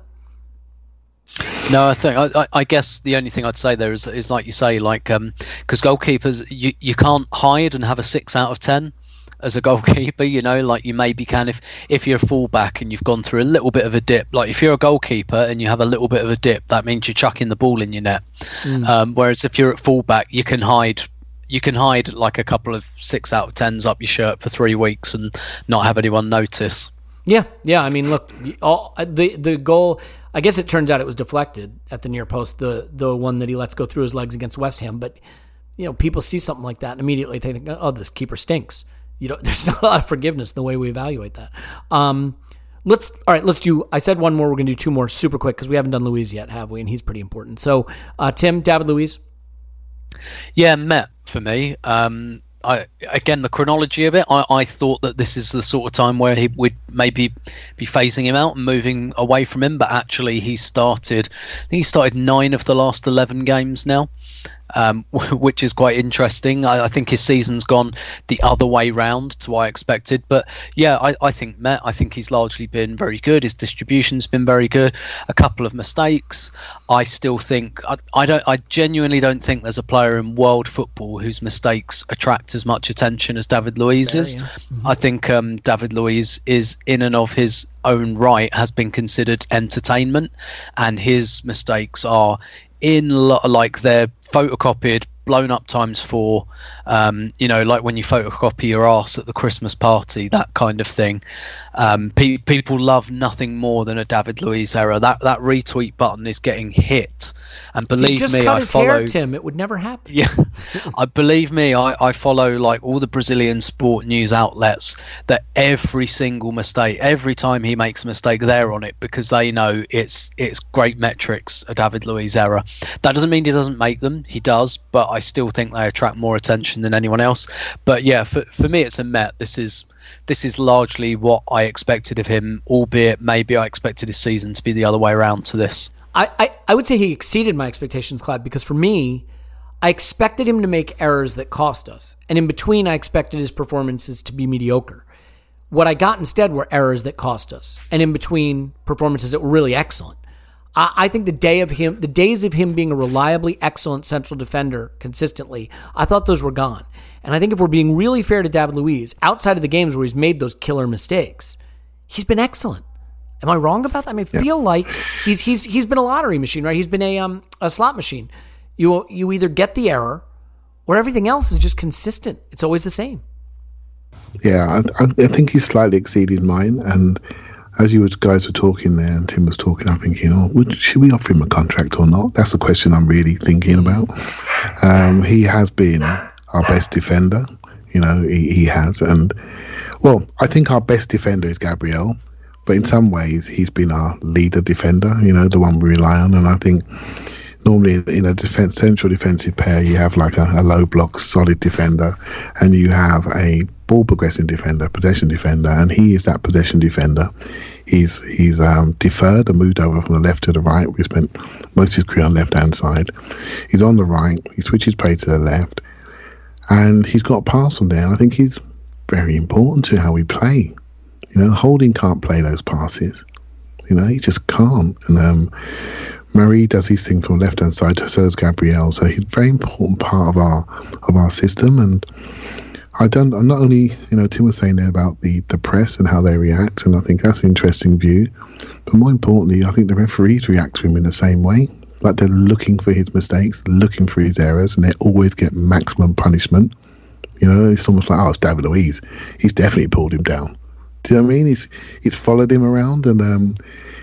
No, I think I, I guess the only thing I'd say there is, is like you say, like because um, goalkeepers, you, you can't hide and have a six out of ten as a goalkeeper. You know, like you maybe can if if you're a fullback and you've gone through a little bit of a dip. Like if you're a goalkeeper and you have a little bit of a dip, that means you're chucking the ball in your net. Mm. Um, whereas if you're at fullback, you can hide. You can hide like a couple of six out of tens up your shirt for three weeks and not have anyone notice. Yeah, yeah. I mean, look, all, the the goal. I guess it turns out it was deflected at the near post. The the one that he lets go through his legs against West Ham. But you know, people see something like that and immediately they think, "Oh, this keeper stinks." You know, there's not a lot of forgiveness in the way we evaluate that. Um, let's all right. Let's do. I said one more. We're going to do two more super quick because we haven't done Luiz yet, have we? And he's pretty important. So, uh, Tim, David Luiz. Yeah, Met for me. Um, I again the chronology of it. I, I thought that this is the sort of time where he would maybe be phasing him out and moving away from him, but actually he started. I think he started nine of the last eleven games now, um, which is quite interesting. I, I think his season's gone the other way round to what I expected. But yeah, I, I think Met. I think he's largely been very good. His distribution's been very good. A couple of mistakes. I still think I, I don't. I genuinely don't think there's a player in world football whose mistakes attract as much attention as David Luiz's. Fair, yeah. mm-hmm. I think um, David Luiz is in and of his own right has been considered entertainment, and his mistakes are in like they're photocopied blown up times four, um, you know, like when you photocopy your ass at the Christmas party, that kind of thing. Um, pe- people love nothing more than a David Luiz error. That that retweet button is getting hit, and believe just me, cut I his follow hair, Tim. It would never happen. Yeah, I believe me. I, I follow like all the Brazilian sport news outlets. That every single mistake, every time he makes a mistake, they're on it because they know it's it's great metrics. A David Luiz error. That doesn't mean he doesn't make them. He does, but I still think they attract more attention than anyone else. But yeah, for for me, it's a Met. This is this is largely what I expected of him, albeit maybe I expected his season to be the other way around to this. I, I, I would say he exceeded my expectations, Clive, because for me, I expected him to make errors that cost us. And in between, I expected his performances to be mediocre. What I got instead were errors that cost us. And in between, performances that were really excellent. I, I think the day of him, the days of him being a reliably excellent central defender consistently, I thought those were gone. And I think if we're being really fair to David Luiz, outside of the games where he's made those killer mistakes, he's been excellent. Am I wrong about that? I mean, I feel yeah. like he's he's he's been a lottery machine, right? He's been a um a slot machine. You you either get the error, or everything else is just consistent. It's always the same. Yeah, I, I think he's slightly exceeded mine. And as you guys were talking there, and Tim was talking, I'm thinking, oh, would, should we offer him a contract or not? That's the question I'm really thinking about. Um, he has been our best defender, you know, he, he has, and well, I think our best defender is Gabriel, but in some ways he's been our leader defender, you know, the one we rely on. And I think normally in a defense, central defensive pair, you have like a, a low block solid defender, and you have a ball progressing defender, possession defender, and he is that possession defender. He's he's um, deferred and moved over from the left to the right. We spent most of his career on the left-hand side. He's on the right. He switches play to the left. And he's got a pass from there. I think he's very important to how we play. You know, Holding can't play those passes. You know, he just can't. And um, Murray does his thing from left hand side, so does Gabriel. So he's a very important part of our of our system. And I don't. I'm not only. You know, Tim was saying there about the, the press and how they react, and I think that's an interesting view. But more importantly, I think the referees react to him in the same way. Like they're looking for his mistakes, looking for his errors, and they always get maximum punishment. You know, it's almost like, oh, it's David Luiz. He's definitely pulled him down. Do you know what I mean? He's he's followed him around, and um,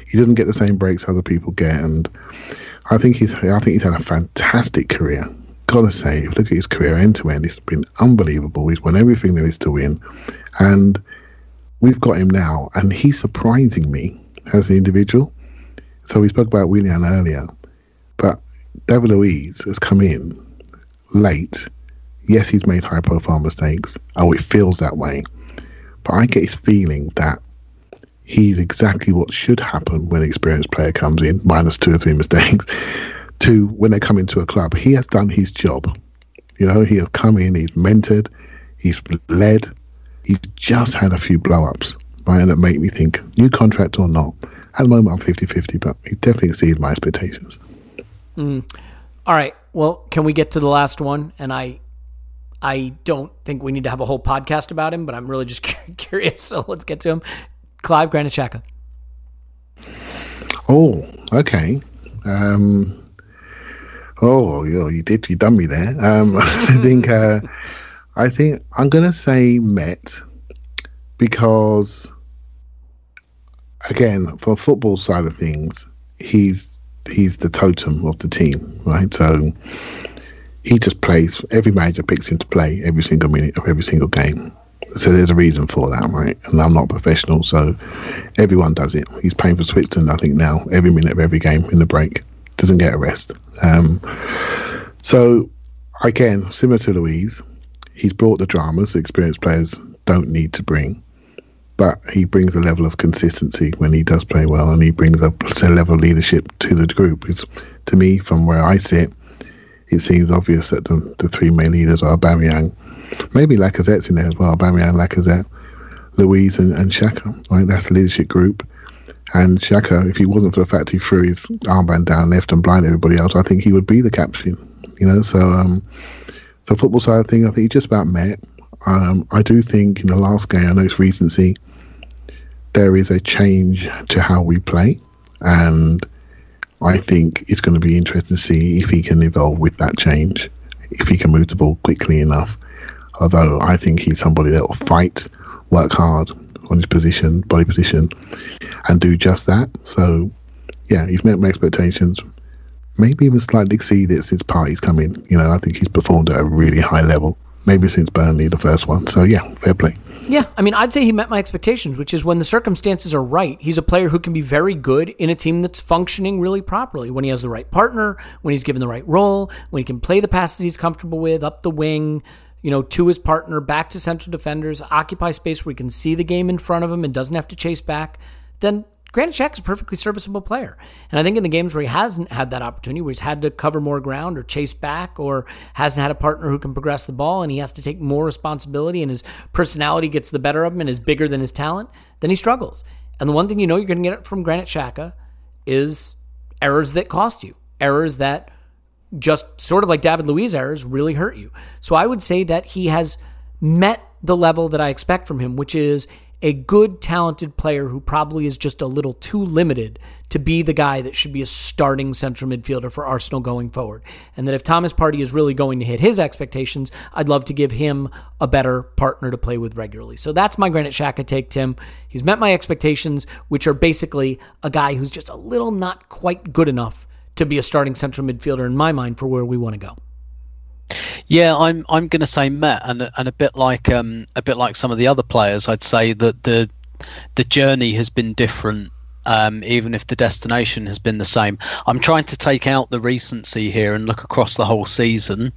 he doesn't get the same breaks other people get. And I think he's I think he's had a fantastic career. Gotta say, if you look at his career end to end, it's been unbelievable. He's won everything there is to win, and we've got him now. And he's surprising me as an individual. So we spoke about Willian earlier. But David Luiz has come in late. Yes, he's made high-profile mistakes. Oh, it feels that way. But I get his feeling that he's exactly what should happen when an experienced player comes in, minus two or three mistakes, to when they come into a club. He has done his job. You know, he has come in, he's mentored, he's led. He's just had a few blow-ups, right, that make me think, new contract or not. At the moment, I'm fifty-fifty, but he definitely exceeded my expectations. Mm. All right. Well, can we get to the last one? And I, I don't think we need to have a whole podcast about him, but I'm really just curious. So let's get to him. Clive, Granit Xhaka. Oh, okay. Um, oh, you, you did. You done me there. Um, I think. Uh, I think I'm gonna say Met because, again, for football side of things, he's. he's the totem of the team, right? So he just plays. Every manager picks him to play every single minute of every single game. So there's a reason for that, right? And I'm not professional, so everyone does it. He's playing for Switzerland, I think, now. Every minute of every game in the break. Doesn't get a rest. Um, so, again, similar to Luiz, he's brought the dramas experienced players don't need to bring. But he brings a level of consistency when he does play well, and he brings a level of leadership to the group. It's, to me, from where I sit, it seems obvious that the, the three main leaders are Aubameyang, maybe Lacazette's in there as well, Aubameyang, Lacazette, Luiz and, and Xhaka, right? That's the leadership group. And Xhaka, if he wasn't for the fact he threw his armband down, left and blinded everybody else, I think he would be the captain, you know? So um, the football side of things, I think he just about met. Um, I do think in the last game, I know it's recency, there is a change to how we play, and I think it's going to be interesting to see if he can evolve with that change. if he can move the ball quickly enough. Although I think he's somebody that will fight, work hard on his position, body position, and do just that. So, yeah, he's met my expectations, maybe even slightly exceeded since Partey's come in. You know, I think he's performed at a really high level, maybe since Burnley, the first one. So, yeah, fair play. Yeah, I mean, I'd say he met my expectations, which is when the circumstances are right, he's a player who can be very good in a team that's functioning really properly. When he has the right partner, when he's given the right role, when he can play the passes he's comfortable with, up the wing, you know, to his partner, back to central defenders, occupy space where he can see the game in front of him and doesn't have to chase back, then Granit Xhaka is a perfectly serviceable player. And I think in the games where he hasn't had that opportunity, where he's had to cover more ground or chase back or hasn't had a partner who can progress the ball and he has to take more responsibility and his personality gets the better of him and is bigger than his talent, then he struggles. And the one thing you know you're going to get from Granit Xhaka is errors that cost you, errors that just sort of like David Luiz errors really hurt you. So I would say that he has met the level that I expect from him, which is a good, talented player who probably is just a little too limited to be the guy that should be a starting central midfielder for Arsenal going forward. And that if Thomas Partey is really going to hit his expectations, I'd love to give him a better partner to play with regularly. So that's my Granit Xhaka take, Tim. He's met my expectations, which are basically a guy who's just a little not quite good enough to be a starting central midfielder in my mind for where we want to go. Yeah, I'm I'm going to say Matt, and and a bit like um a bit like some of the other players, I'd say that the the journey has been different, um, even if the destination has been the same. I'm trying to take out the recency here and look across the whole season,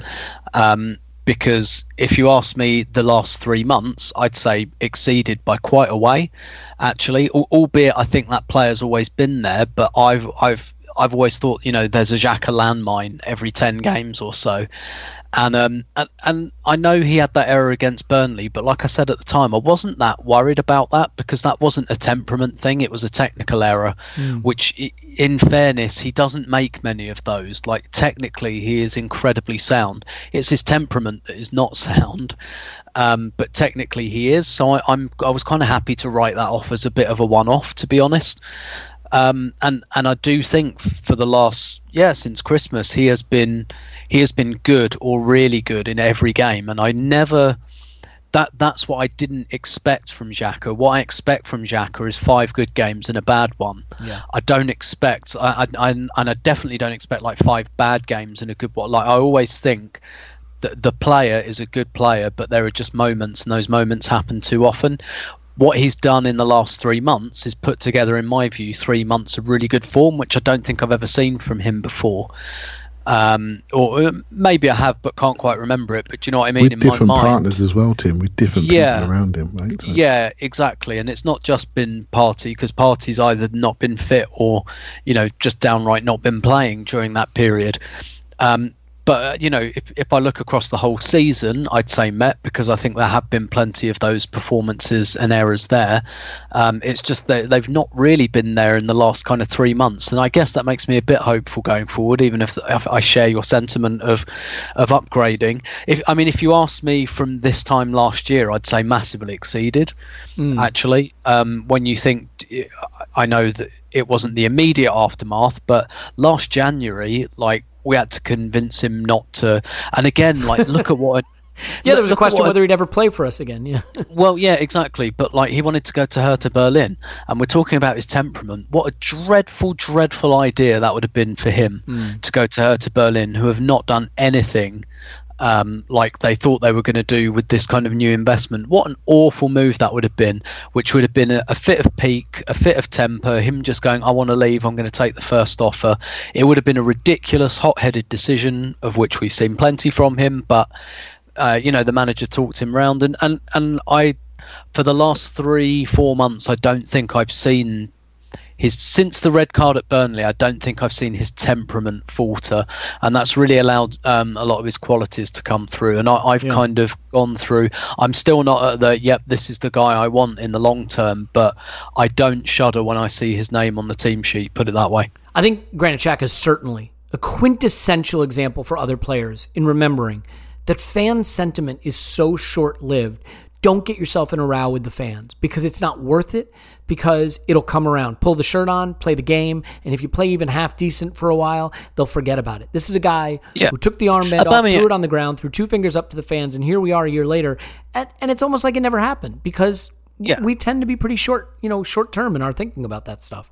um, because if you ask me, the last three months, I'd say exceeded by quite a way, actually. Al- albeit I think that player's always been there, but I've I've I've always thought, you know, there's a Xhaka landmine every ten games or so. And, um, and and I know he had that error against Burnley, but like I said at the time, I wasn't that worried about that because that wasn't a temperament thing. It was a technical error, mm. which in fairness, he doesn't make many of those. Like technically, he is incredibly sound. It's his temperament that is not sound, um, but technically he is. So I, I'm I was kind of happy to write that off as a bit of a one-off, to be honest. Um, and and I do think for the last yeah since Christmas he has been he has been good or really good in every game, and I never that that's what I didn't expect from Xhaka. What I expect from Xhaka is five good games and a bad one. Yeah. I don't expect I, I, I and I definitely don't expect like five bad games and a good one. Like I always think that the player is a good player, but there are just moments, and those moments happen too often. What he's done in the last three months is put together, in my view, three months of really good form, which I don't think I've ever seen from him before. Um, or maybe I have, but can't quite remember it. But do you know what I mean? With in different my mind. partners as well, Tim, with different yeah, people around him. Right? So. Yeah, exactly. And it's not just been Partey, because Partey's either not been fit or, you know, just downright not been playing during that period. Um, But, you know, if if I look across the whole season, I'd say Met, because I think there have been plenty of those performances and errors there. Um, it's just that they've not really been there in the last kind of three months. And I guess that makes me a bit hopeful going forward, even if, if I share your sentiment of of upgrading. If I mean, if you asked me from this time last year, I'd say massively exceeded, mm. actually. Um, when you think, I know that it wasn't the immediate aftermath, but last January, like, we had to convince him not to, and again, like, look at what. yeah, look, there was a question whether I, he'd ever play for us again. Yeah. Well, yeah, exactly. But like, he wanted to go to Hertha Berlin, and we're talking about his temperament. What a dreadful, dreadful idea that would have been for him mm. to go to Hertha Berlin, who have not done anything um, like they thought they were going to do with this kind of new investment. What an awful move that would have been, which would have been a, a fit of pique, a fit of temper, him just going, I want to leave, I'm going to take the first offer. It would have been a ridiculous, hot-headed decision, of which we've seen plenty from him, but uh, you know, the manager talked him round, and, and, and I, for the last three, four months, I don't think I've seen his, since the red card at Burnley, I don't think I've seen his temperament falter, and that's really allowed um, a lot of his qualities to come through. And I, I've yeah. kind of gone through. I'm still not at the yep, this is the guy I want in the long term, but I don't shudder when I see his name on the team sheet. Put it that way. I think Granit Xhaka is certainly a quintessential example for other players in remembering that fan sentiment is so short lived. don't get yourself in a row with the fans because it's not worth it, because it'll come around. Pull the shirt on, play the game, and if you play even half decent for a while, they'll forget about it. This is a guy yeah. who took the armband Aubameyang. off, threw it on the ground, threw two fingers up to the fans, and here we are a year later, and, and it's almost like it never happened because yeah. we tend to be pretty short, you know, short-term in our thinking about that stuff.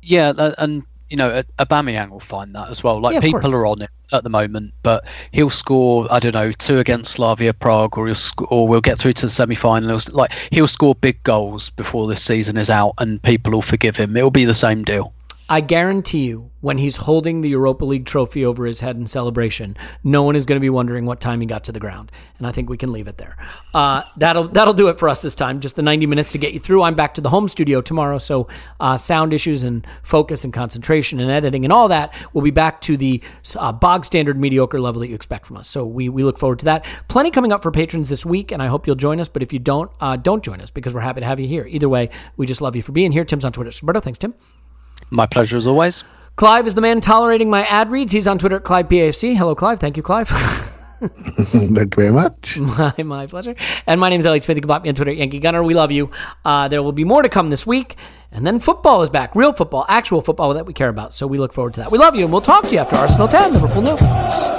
Yeah, and you know, Aubameyang will find that as well. Like yeah, people course. are on him at the moment, but he'll score, I don't know, two against Slavia Prague, or he'll sc- or we'll get through to the semi-finals. Like he'll score big goals before this season is out, and people will forgive him. It'll be the same deal. I guarantee you, when he's holding the Europa League trophy over his head in celebration, no one is going to be wondering what time he got to the ground. And I think we can leave it there. Uh, that'll that'll do it for us this time. Just the ninety minutes to get you through. I'm back to the home studio tomorrow, so uh, sound issues and focus and concentration and editing and all that will be back to the uh, bog standard mediocre level that you expect from us. So we we look forward to that. Plenty coming up for patrons this week, and I hope you'll join us. But if you don't, uh, don't join us because we're happy to have you here. Either way, we just love you for being here. Tim's on Twitter. Stillberto, thanks, Tim. My pleasure as always. Clive is the man tolerating my ad reads. He's on Twitter at clive p a f c. Hello, Clive. Thank you, Clive. Thank you very much. My, my pleasure. And my name is Elliot Smith. You can block me on Twitter at yankeegunner. We love you. Uh, there will be more to come this week. And then football is back. Real football, actual football that we care about. So we look forward to that. We love you, and we'll talk to you after Arsenal ten, Liverpool news.